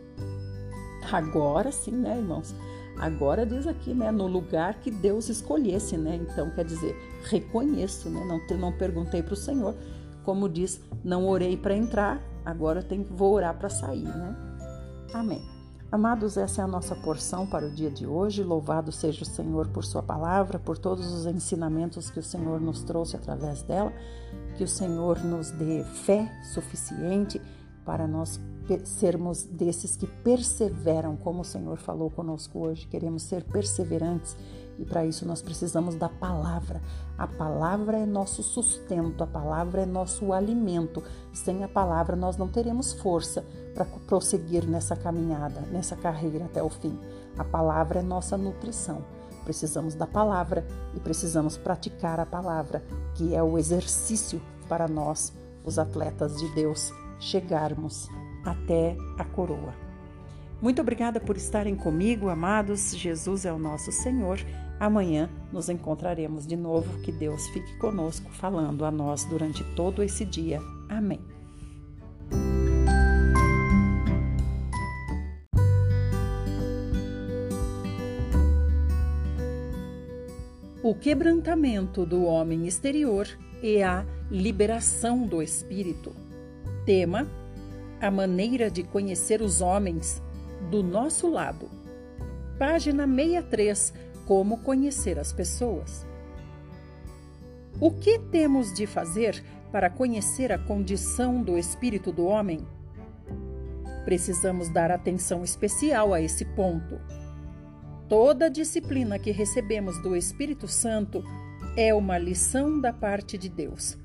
Agora sim, né, irmãos? Agora diz aqui, né, no lugar que Deus escolhesse, né? Então, quer dizer, reconheço, né? Não perguntei para o Senhor. Como diz, não orei para entrar, agora vou orar para sair, né? Amém. Amados, essa é a nossa porção para o dia de hoje. Louvado seja o Senhor por sua palavra, por todos os ensinamentos que o Senhor nos trouxe através dela. Que o Senhor nos dê fé suficiente para nós sermos desses que perseveram, como o Senhor falou conosco hoje. Queremos ser perseverantes e para isso nós precisamos da palavra. A palavra é nosso sustento, a palavra é nosso alimento. Sem a palavra nós não teremos força para prosseguir nessa caminhada, nessa carreira até o fim. A palavra é nossa nutrição. Precisamos da palavra e precisamos praticar a palavra, que é o exercício para nós, os atletas de Deus, chegarmos até a coroa. Muito obrigada por estarem comigo, amados. Jesus é o nosso Senhor. Amanhã nos encontraremos de novo. Que Deus fique conosco, falando a nós durante todo esse dia. Amém. O quebrantamento do homem exterior e a liberação do espírito. Tema: a maneira de conhecer os homens do nosso lado. Página 63. Como conhecer as pessoas. O que temos de fazer para conhecer a condição do espírito do homem? Precisamos dar atenção especial a esse ponto. Toda disciplina que recebemos do Espírito Santo é uma lição da parte de Deus.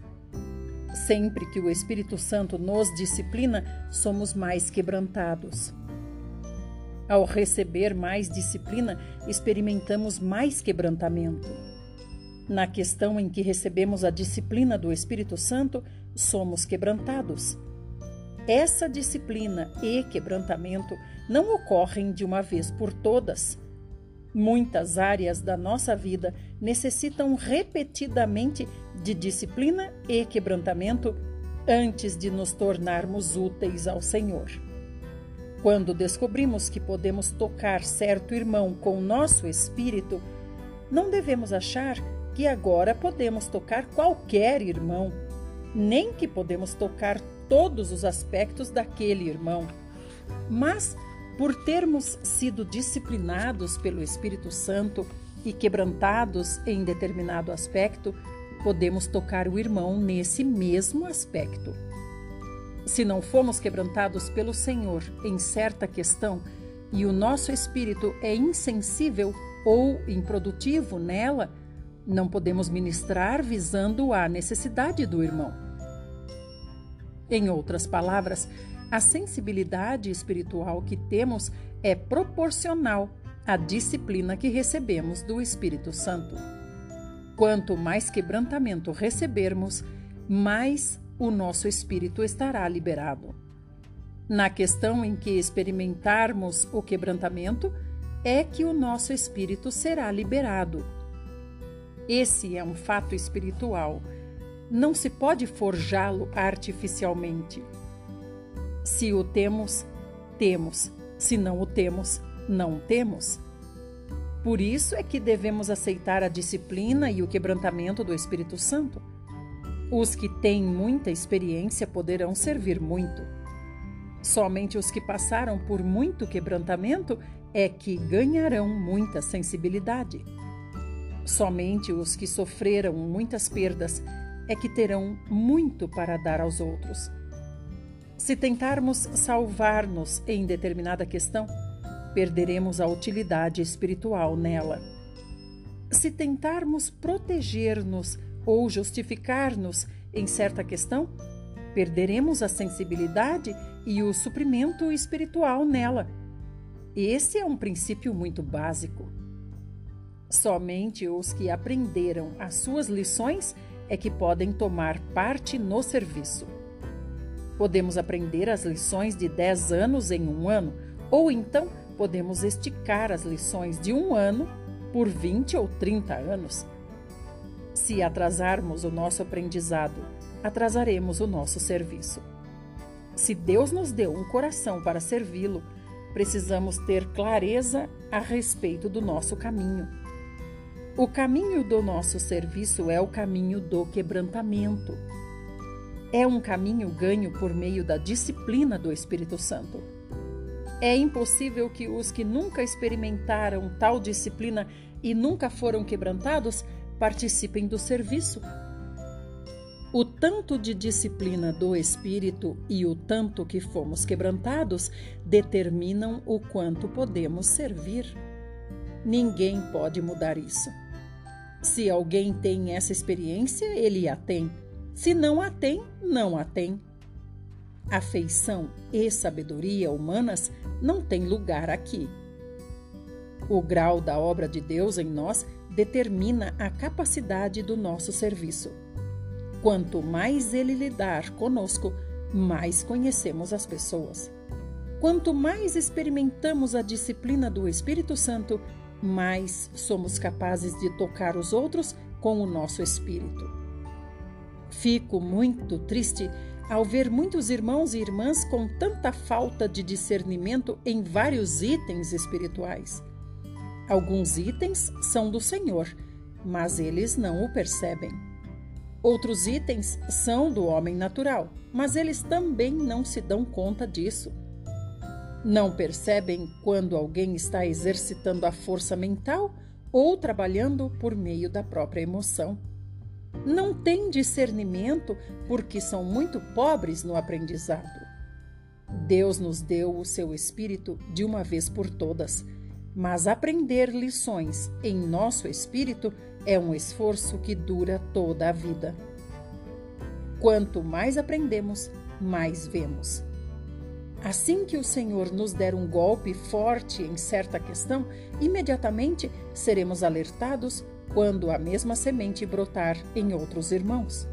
Sempre que o Espírito Santo nos disciplina, somos mais quebrantados. Ao receber mais disciplina, experimentamos mais quebrantamento. Na questão em que recebemos a disciplina do Espírito Santo, somos quebrantados. Essa disciplina e quebrantamento não ocorrem de uma vez por todas. Muitas áreas da nossa vida necessitam repetidamente de disciplina e quebrantamento antes de nos tornarmos úteis ao Senhor. Quando descobrimos que podemos tocar certo irmão com o nosso espírito, não devemos achar que agora podemos tocar qualquer irmão, nem que podemos tocar todos os aspectos daquele irmão, mas por termos sido disciplinados pelo Espírito Santo e quebrantados em determinado aspecto, podemos tocar o irmão nesse mesmo aspecto. Se não fomos quebrantados pelo Senhor em certa questão e o nosso espírito é insensível ou improdutivo nela, não podemos ministrar visando a necessidade do irmão. Em outras palavras, a sensibilidade espiritual que temos é proporcional à disciplina que recebemos do Espírito Santo. Quanto mais quebrantamento recebermos, mais o nosso espírito estará liberado. Na questão em que experimentarmos o quebrantamento, é que o nosso espírito será liberado. Esse é um fato espiritual. Não se pode forjá-lo artificialmente. Se o temos, temos. Se não o temos, não temos. Por isso é que devemos aceitar a disciplina e o quebrantamento do Espírito Santo. Os que têm muita experiência poderão servir muito. Somente os que passaram por muito quebrantamento é que ganharão muita sensibilidade. Somente os que sofreram muitas perdas é que terão muito para dar aos outros. Se tentarmos salvar-nos em determinada questão, perderemos a utilidade espiritual nela. Se tentarmos proteger-nos ou justificar-nos em certa questão, perderemos a sensibilidade e o suprimento espiritual nela. Esse é um princípio muito básico. Somente os que aprenderam as suas lições é que podem tomar parte no serviço. Podemos aprender as lições de 10 anos em um ano, ou então podemos esticar as lições de um ano por 20 ou 30 anos. Se atrasarmos o nosso aprendizado, atrasaremos o nosso serviço. Se Deus nos deu um coração para servi-lo, precisamos ter clareza a respeito do nosso caminho. O caminho do nosso serviço é o caminho do quebrantamento. É um caminho ganho por meio da disciplina do Espírito Santo. É impossível que os que nunca experimentaram tal disciplina e nunca foram quebrantados participem do serviço. O tanto de disciplina do Espírito e o tanto que fomos quebrantados determinam o quanto podemos servir. Ninguém pode mudar isso. Se alguém tem essa experiência, ele a tem. Se não a tem, não a tem. Afeição e sabedoria humanas não têm lugar aqui. O grau da obra de Deus em nós determina a capacidade do nosso serviço. Quanto mais ele lidar conosco, mais conhecemos as pessoas. Quanto mais experimentamos a disciplina do Espírito Santo, mais somos capazes de tocar os outros com o nosso espírito. Fico muito triste ao ver muitos irmãos e irmãs com tanta falta de discernimento em vários itens espirituais. Alguns itens são do Senhor, mas eles não o percebem. Outros itens são do homem natural, mas eles também não se dão conta disso. Não percebem quando alguém está exercitando a força mental ou trabalhando por meio da própria emoção. Não têm discernimento porque são muito pobres no aprendizado. Deus nos deu o seu Espírito de uma vez por todas, mas aprender lições em nosso espírito é um esforço que dura toda a vida. Quanto mais aprendemos, mais vemos. Assim que o Senhor nos der um golpe forte em certa questão, imediatamente seremos alertados quando a mesma semente brotar em outros irmãos.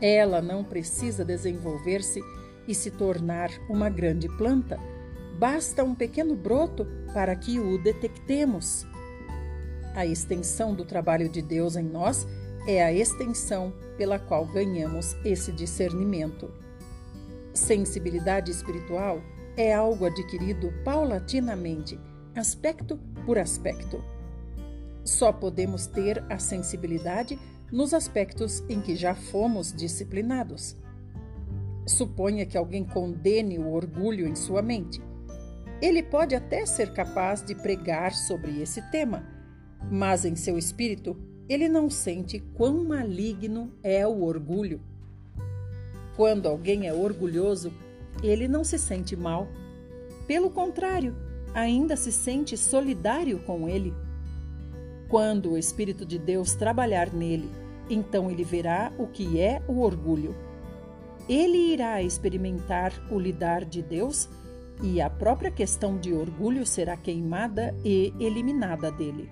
Ela não precisa desenvolver-se e se tornar uma grande planta. Basta um pequeno broto para que o detectemos. A extensão do trabalho de Deus em nós é a extensão pela qual ganhamos esse discernimento. Sensibilidade espiritual é algo adquirido paulatinamente, aspecto por aspecto. Só podemos ter a sensibilidade nos aspectos em que já fomos disciplinados. Suponha que alguém condene o orgulho em sua mente. Ele pode até ser capaz de pregar sobre esse tema, mas em seu espírito, ele não sente quão maligno é o orgulho. Quando alguém é orgulhoso, ele não se sente mal. Pelo contrário, ainda se sente solidário com ele. Quando o Espírito de Deus trabalhar nele, então ele verá o que é o orgulho. Ele irá experimentar o lidar de Deus e a própria questão de orgulho será queimada e eliminada dele.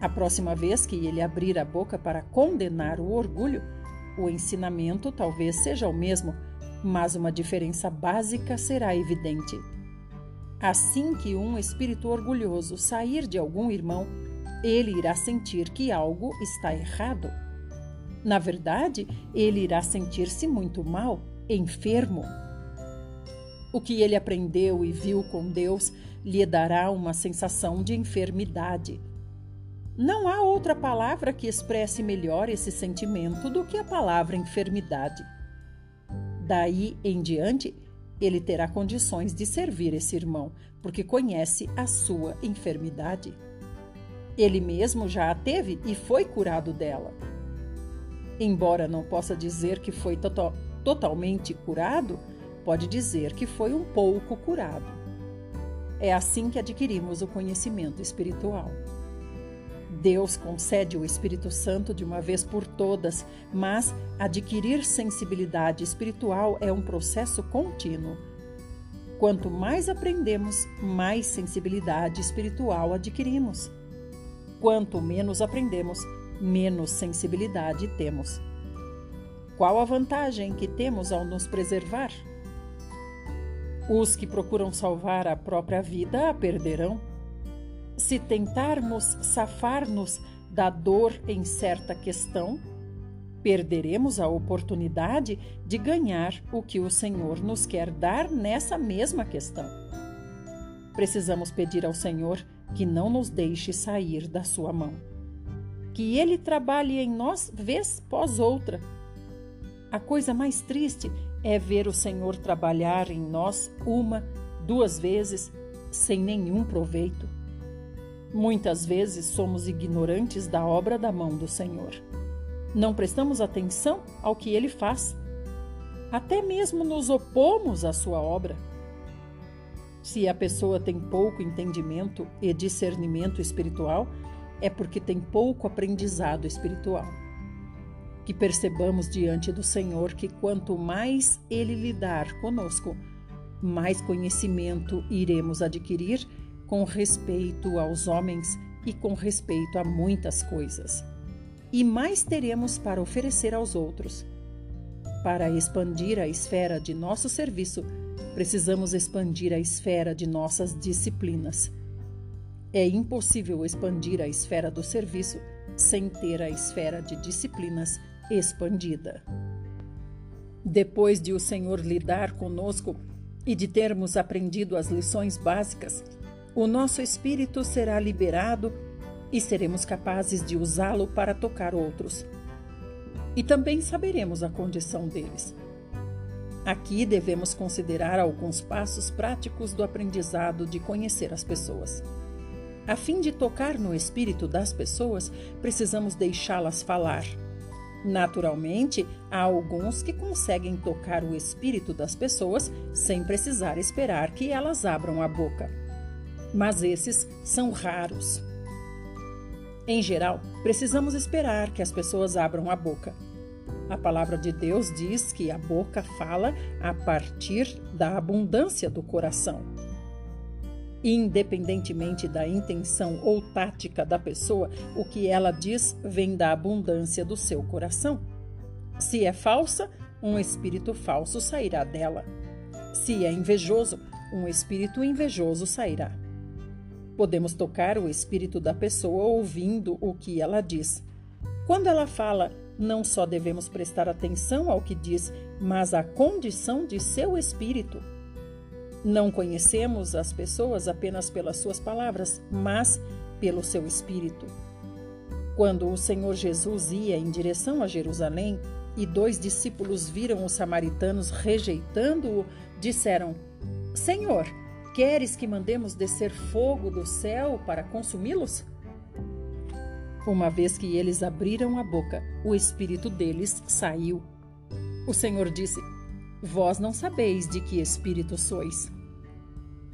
A próxima vez que ele abrir a boca para condenar o orgulho, o ensinamento talvez seja o mesmo, mas uma diferença básica será evidente. Assim que um espírito orgulhoso sair de algum irmão, ele irá sentir que algo está errado. Na verdade, ele irá sentir-se muito mal, enfermo. O que ele aprendeu e viu com Deus lhe dará uma sensação de enfermidade. Não há outra palavra que expresse melhor esse sentimento do que a palavra enfermidade. Daí em diante, ele terá condições de servir esse irmão, porque conhece a sua enfermidade. Ele mesmo já a teve e foi curado dela. Embora não possa dizer que foi totalmente curado, pode dizer que foi um pouco curado. É assim que adquirimos o conhecimento espiritual. Deus concede o Espírito Santo de uma vez por todas, mas adquirir sensibilidade espiritual é um processo contínuo. Quanto mais aprendemos, mais sensibilidade espiritual adquirimos. Quanto menos aprendemos, menos sensibilidade temos. Qual a vantagem que temos ao nos preservar? Os que procuram salvar a própria vida a perderão. Se tentarmos safar-nos da dor em certa questão, perderemos a oportunidade de ganhar o que o Senhor nos quer dar nessa mesma questão. Precisamos pedir ao Senhor que não nos deixe sair da sua mão. Que Ele trabalhe em nós vez após outra. A coisa mais triste é ver o Senhor trabalhar em nós uma, duas vezes sem nenhum proveito. Muitas vezes somos ignorantes da obra da mão do Senhor. Não prestamos atenção ao que Ele faz. Até mesmo nos opomos à sua obra. Se a pessoa tem pouco entendimento e discernimento espiritual, é porque tem pouco aprendizado espiritual. Que percebamos diante do Senhor que quanto mais Ele lidar conosco, mais conhecimento iremos adquirir com respeito aos homens e com respeito a muitas coisas. E mais teremos para oferecer aos outros. Para expandir a esfera de nosso serviço, precisamos expandir a esfera de nossas disciplinas. É impossível expandir a esfera do serviço sem ter a esfera de disciplinas expandida. Depois de o Senhor lidar conosco e de termos aprendido as lições básicas, o nosso espírito será liberado e seremos capazes de usá-lo para tocar outros. E também saberemos a condição deles. Aqui devemos considerar alguns passos práticos do aprendizado de conhecer as pessoas. A fim de tocar no espírito das pessoas, precisamos deixá-las falar. Naturalmente, há alguns que conseguem tocar o espírito das pessoas sem precisar esperar que elas abram a boca. Mas esses são raros. Em geral, precisamos esperar que as pessoas abram a boca. A palavra de Deus diz que a boca fala a partir da abundância do coração. Independentemente da intenção ou tática da pessoa, o que ela diz vem da abundância do seu coração. Se é falsa, um espírito falso sairá dela. Se é invejoso, um espírito invejoso sairá. Podemos tocar o espírito da pessoa ouvindo o que ela diz. Quando ela fala, não só devemos prestar atenção ao que diz, mas à condição de seu espírito. Não conhecemos as pessoas apenas pelas suas palavras, mas pelo seu espírito. Quando o Senhor Jesus ia em direção a Jerusalém e 2 discípulos viram os samaritanos rejeitando-o, disseram: Senhor, queres que mandemos descer fogo do céu para consumi-los? Uma vez que eles abriram a boca, o espírito deles saiu. O Senhor disse: Vós não sabeis de que espírito sois.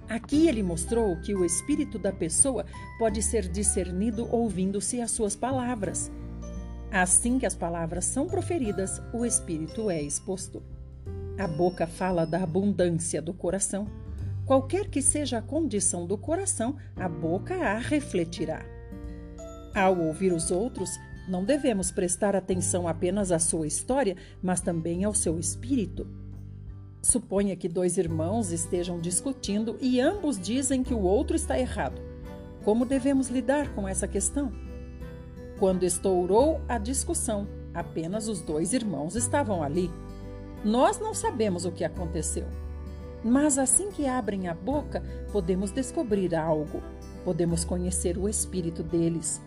Aqui ele mostrou que o espírito da pessoa pode ser discernido ouvindo-se as suas palavras. Assim que as palavras são proferidas, o espírito é exposto. A boca fala da abundância do coração. Qualquer que seja a condição do coração, a boca a refletirá. Ao ouvir os outros, não devemos prestar atenção apenas à sua história, mas também ao seu espírito. Suponha que 2 irmãos estejam discutindo e ambos dizem que o outro está errado. Como devemos lidar com essa questão? Quando estourou a discussão, apenas os 2 irmãos estavam ali. Nós não sabemos o que aconteceu. Mas assim que abrem a boca, podemos descobrir algo. Podemos conhecer o espírito deles.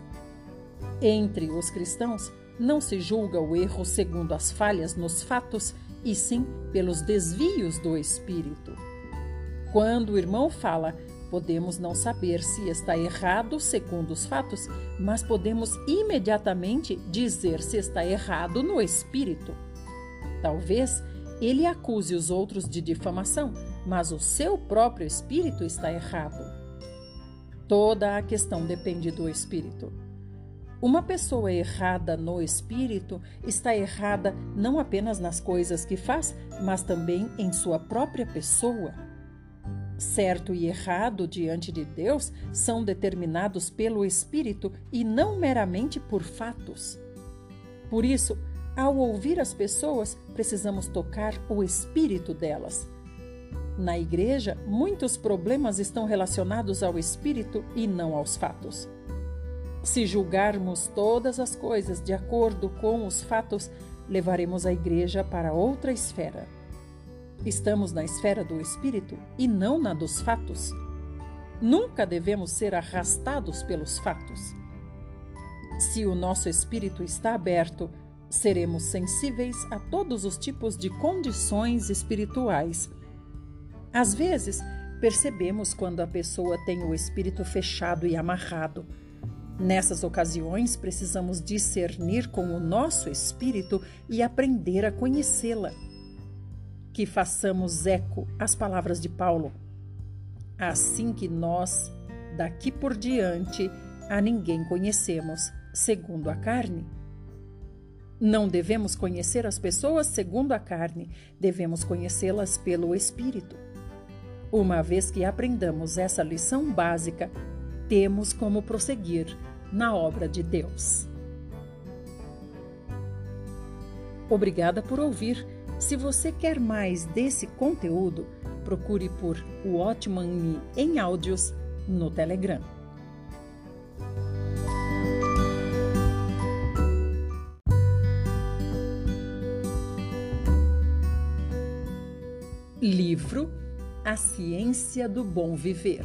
Entre os cristãos, não se julga o erro segundo as falhas nos fatos, e sim pelos desvios do espírito. Quando o irmão fala, podemos não saber se está errado segundo os fatos, mas podemos imediatamente dizer se está errado no espírito. Talvez ele acuse os outros de difamação, mas o seu próprio espírito está errado. Toda a questão depende do espírito. Uma pessoa errada no espírito está errada não apenas nas coisas que faz, mas também em sua própria pessoa. Certo e errado diante de Deus são determinados pelo espírito e não meramente por fatos. Por isso, ao ouvir as pessoas, precisamos tocar o espírito delas. Na igreja, muitos problemas estão relacionados ao espírito e não aos fatos. Se julgarmos todas as coisas de acordo com os fatos, levaremos a igreja para outra esfera. Estamos na esfera do espírito e não na dos fatos. Nunca devemos ser arrastados pelos fatos. Se o nosso espírito está aberto, seremos sensíveis a todos os tipos de condições espirituais. Às vezes, Percebemos quando a pessoa tem o espírito fechado e amarrado. Nessas ocasiões, precisamos discernir com o nosso espírito e aprender a conhecê-la. Que façamos eco às palavras de Paulo. Assim que nós, daqui por diante, a ninguém conhecemos, segundo a carne. Não devemos conhecer as pessoas segundo a carne, devemos conhecê-las pelo Espírito. Uma vez que aprendamos essa lição básica, temos como prosseguir na obra de Deus. Obrigada por ouvir. Se você quer mais desse conteúdo, procure por O Ótimo em Áudios no Telegram. Livro A Ciência do Bom Viver.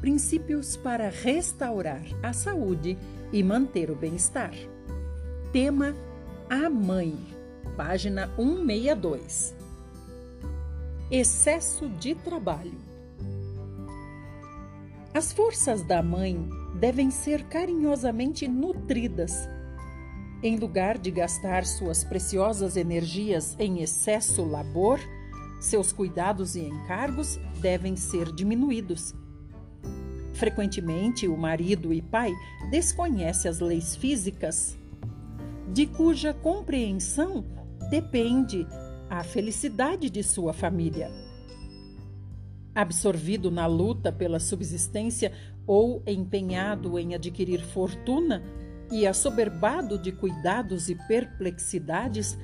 Princípios para restaurar a saúde e manter o bem-estar. Tema: A Mãe. Página 162. Excesso de trabalho. As forças da mãe devem ser carinhosamente nutridas. Em lugar de gastar suas preciosas energias em excesso labor, seus cuidados e encargos devem ser diminuídos. Frequentemente, o marido e pai desconhecem as leis físicas, de cuja compreensão depende a felicidade de sua família. Absorvido na luta pela subsistência ou empenhado em adquirir fortuna e assoberbado de cuidados e perplexidades,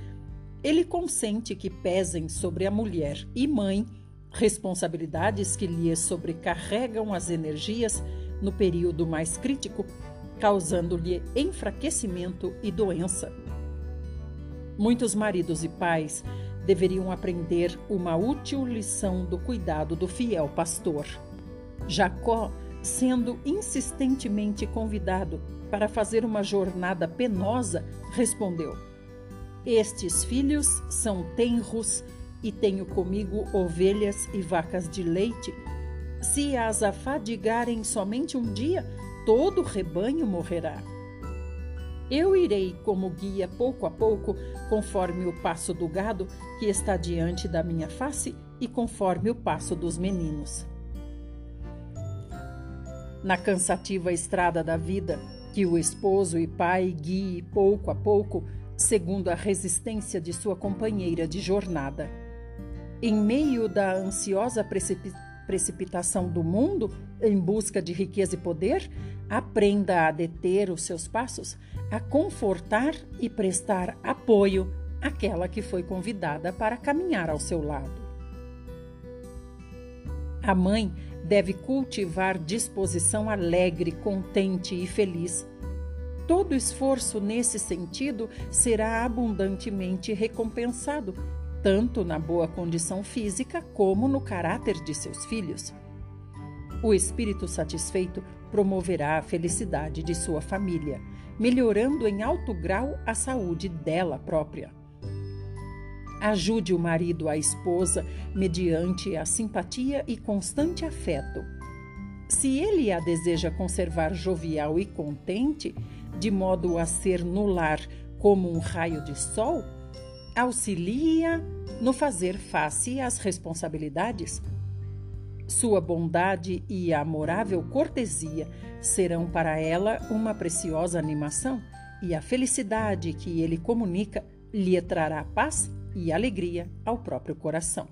ele consente que pesem sobre a mulher e mãe responsabilidades que lhe sobrecarregam as energias no período mais crítico, causando-lhe enfraquecimento e doença. Muitos maridos e pais deveriam aprender uma útil lição do cuidado do fiel pastor. Jacó, sendo insistentemente convidado para fazer uma jornada penosa, respondeu: "Estes filhos são tenros e tenho comigo ovelhas e vacas de leite. Se as afadigarem somente um dia, todo o rebanho morrerá. Eu irei como guia pouco a pouco, conforme o passo do gado que está diante da minha face e conforme o passo dos meninos." Na cansativa estrada da vida, que o esposo e pai guie pouco a pouco, segundo a resistência de sua companheira de jornada. Em meio da ansiosa precipitação do mundo, em busca de riqueza e poder, aprenda a deter os seus passos, a confortar e prestar apoio àquela que foi convidada para caminhar ao seu lado. A mãe deve cultivar disposição alegre, contente e feliz. Todo esforço nesse sentido será abundantemente recompensado, tanto na boa condição física como no caráter de seus filhos. O espírito satisfeito promoverá a felicidade de sua família, melhorando em alto grau a saúde dela própria. Ajude o marido à esposa mediante a simpatia e constante afeto. Se ele a deseja conservar jovial e contente, de modo a ser no lar como um raio de sol, auxilia-a no fazer face às responsabilidades. Sua bondade e amorável cortesia serão para ela uma preciosa animação, e a felicidade que ele comunica lhe trará paz e alegria ao próprio coração.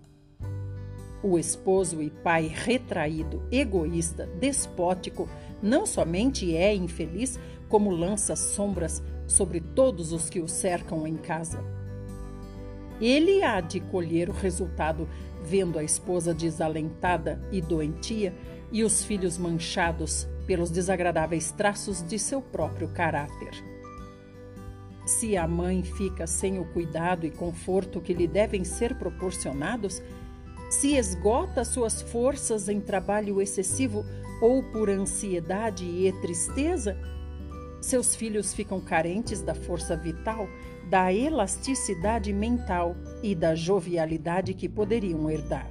O esposo e pai retraído, egoísta, despótico, não somente é infeliz, como lança sombras sobre todos os que o cercam em casa. Ele há de colher o resultado vendo a esposa desalentada e doentia e os filhos manchados pelos desagradáveis traços de seu próprio caráter. Se a mãe fica sem o cuidado e conforto que lhe devem ser proporcionados, se esgota suas forças em trabalho excessivo ou por ansiedade e tristeza, seus filhos ficam carentes da força vital, da elasticidade mental e da jovialidade que poderiam herdar.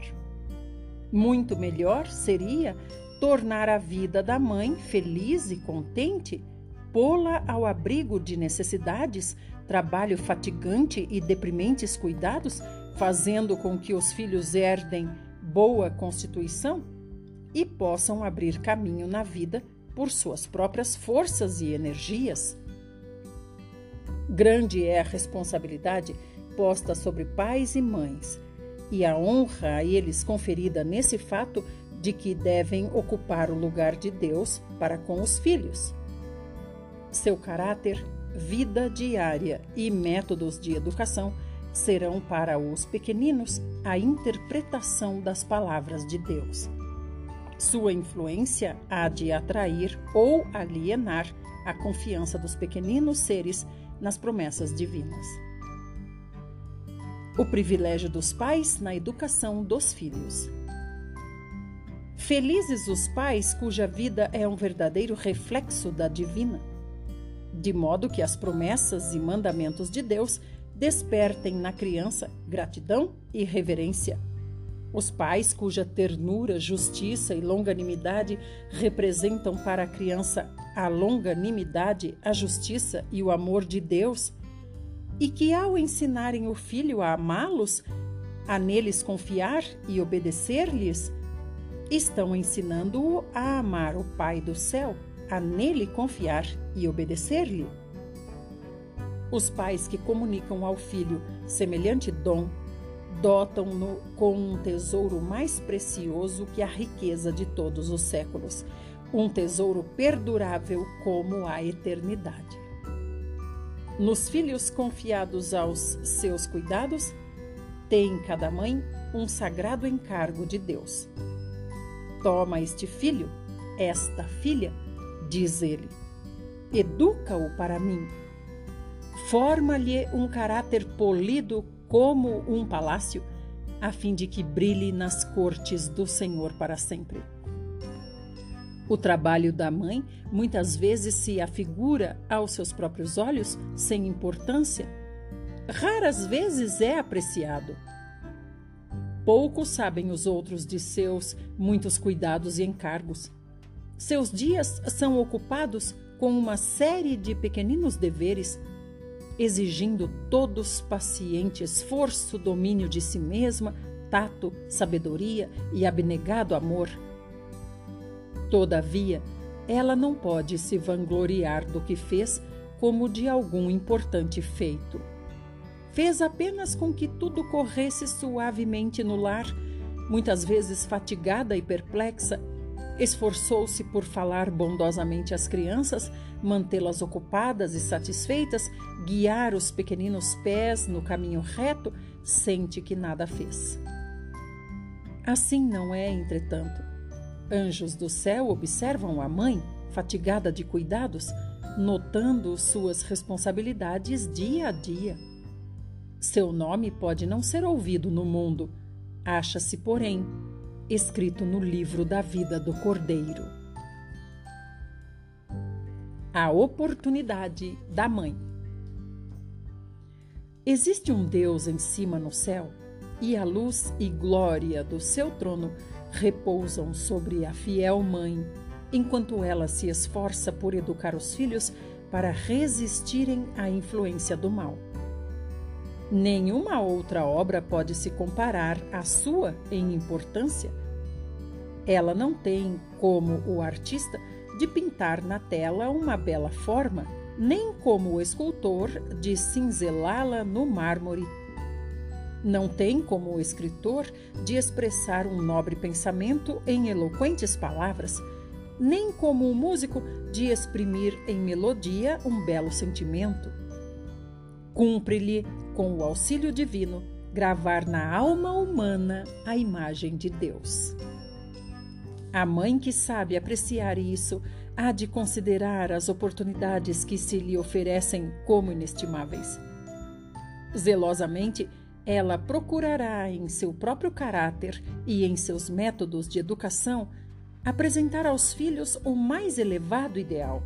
Muito melhor seria tornar a vida da mãe feliz e contente, pô-la ao abrigo de necessidades, trabalho fatigante e deprimentes cuidados, fazendo com que os filhos herdem boa constituição e possam abrir caminho na vida por suas próprias forças e energias. Grande é a responsabilidade posta sobre pais e mães, e a honra a eles conferida nesse fato de que devem ocupar o lugar de Deus para com os filhos. Seu caráter, vida diária e métodos de educação serão para os pequeninos a interpretação das palavras de Deus. Sua influência há de atrair ou alienar a confiança dos pequeninos seres nas promessas divinas. O privilégio dos pais na educação dos filhos. Felizes os pais cuja vida é um verdadeiro reflexo da divina, de modo que as promessas e mandamentos de Deus despertem na criança gratidão e reverência. Os pais cuja ternura, justiça e longanimidade representam para a criança a longanimidade, a justiça e o amor de Deus, e que ao ensinarem o filho a amá-los, a neles confiar e obedecer-lhes, estão ensinando-o a amar o Pai do céu, a nele confiar e obedecer-lhe. Os pais que comunicam ao filho semelhante dom dotam-no com um tesouro mais precioso que a riqueza de todos os séculos, um tesouro perdurável como a eternidade. Nos filhos confiados aos seus cuidados, tem cada mãe um sagrado encargo de Deus. Toma este filho, esta filha, diz ele, educa-o para mim, forma-lhe um caráter polido como um palácio, a fim de que brilhe nas cortes do Senhor para sempre. O trabalho da mãe muitas vezes se afigura aos seus próprios olhos sem importância. Raras vezes é apreciado. Pouco sabem os outros de seus muitos cuidados e encargos. Seus dias são ocupados com uma série de pequeninos deveres, exigindo todos paciente esforço, domínio de si mesma, tato, sabedoria e abnegado amor. Todavia, ela não pode se vangloriar do que fez como de algum importante feito. Fez apenas com que tudo corresse suavemente no lar, muitas vezes fatigada e perplexa, esforçou-se por falar bondosamente às crianças, mantê-las ocupadas e satisfeitas, guiar os pequeninos pés no caminho reto, sente que nada fez. Assim não é, entretanto. Anjos do céu observam a mãe, fatigada de cuidados, notando suas responsabilidades dia a dia. Seu nome pode não ser ouvido no mundo, acha-se, porém, escrito no livro da vida do Cordeiro. A oportunidade da mãe. Existe um Deus em cima no céu, e a luz e glória do seu trono repousam sobre a fiel mãe, enquanto ela se esforça por educar os filhos para resistirem à influência do mal. Nenhuma outra obra pode se comparar à sua em importância. Ela não tem, como o artista, de pintar na tela uma bela forma, nem como o escultor de cinzelá-la no mármore. Não tem, como o escritor, de expressar um nobre pensamento em eloquentes palavras, nem como o músico de exprimir em melodia um belo sentimento. Cumpre-lhe, com o auxílio divino, gravar na alma humana a imagem de Deus. A mãe que sabe apreciar isso há de considerar as oportunidades que se lhe oferecem como inestimáveis. Zelosamente, ela procurará em seu próprio caráter e em seus métodos de educação apresentar aos filhos o mais elevado ideal.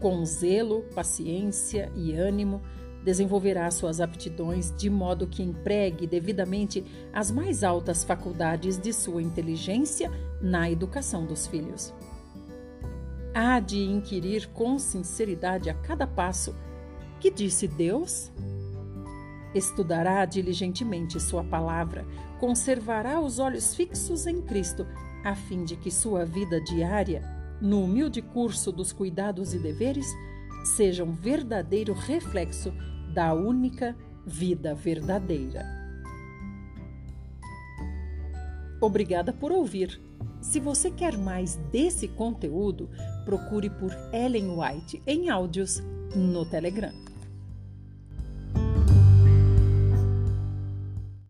Com zelo, paciência e ânimo, desenvolverá suas aptidões de modo que empregue devidamente as mais altas faculdades de sua inteligência na educação dos filhos. Há de inquirir com sinceridade a cada passo: que disse Deus? Estudará diligentemente sua palavra, conservará os olhos fixos em Cristo, a fim de que sua vida diária, no humilde curso dos cuidados e deveres, seja um verdadeiro reflexo da única vida verdadeira. Obrigada por ouvir. Se você quer mais desse conteúdo, procure por Ellen White em áudios no Telegram.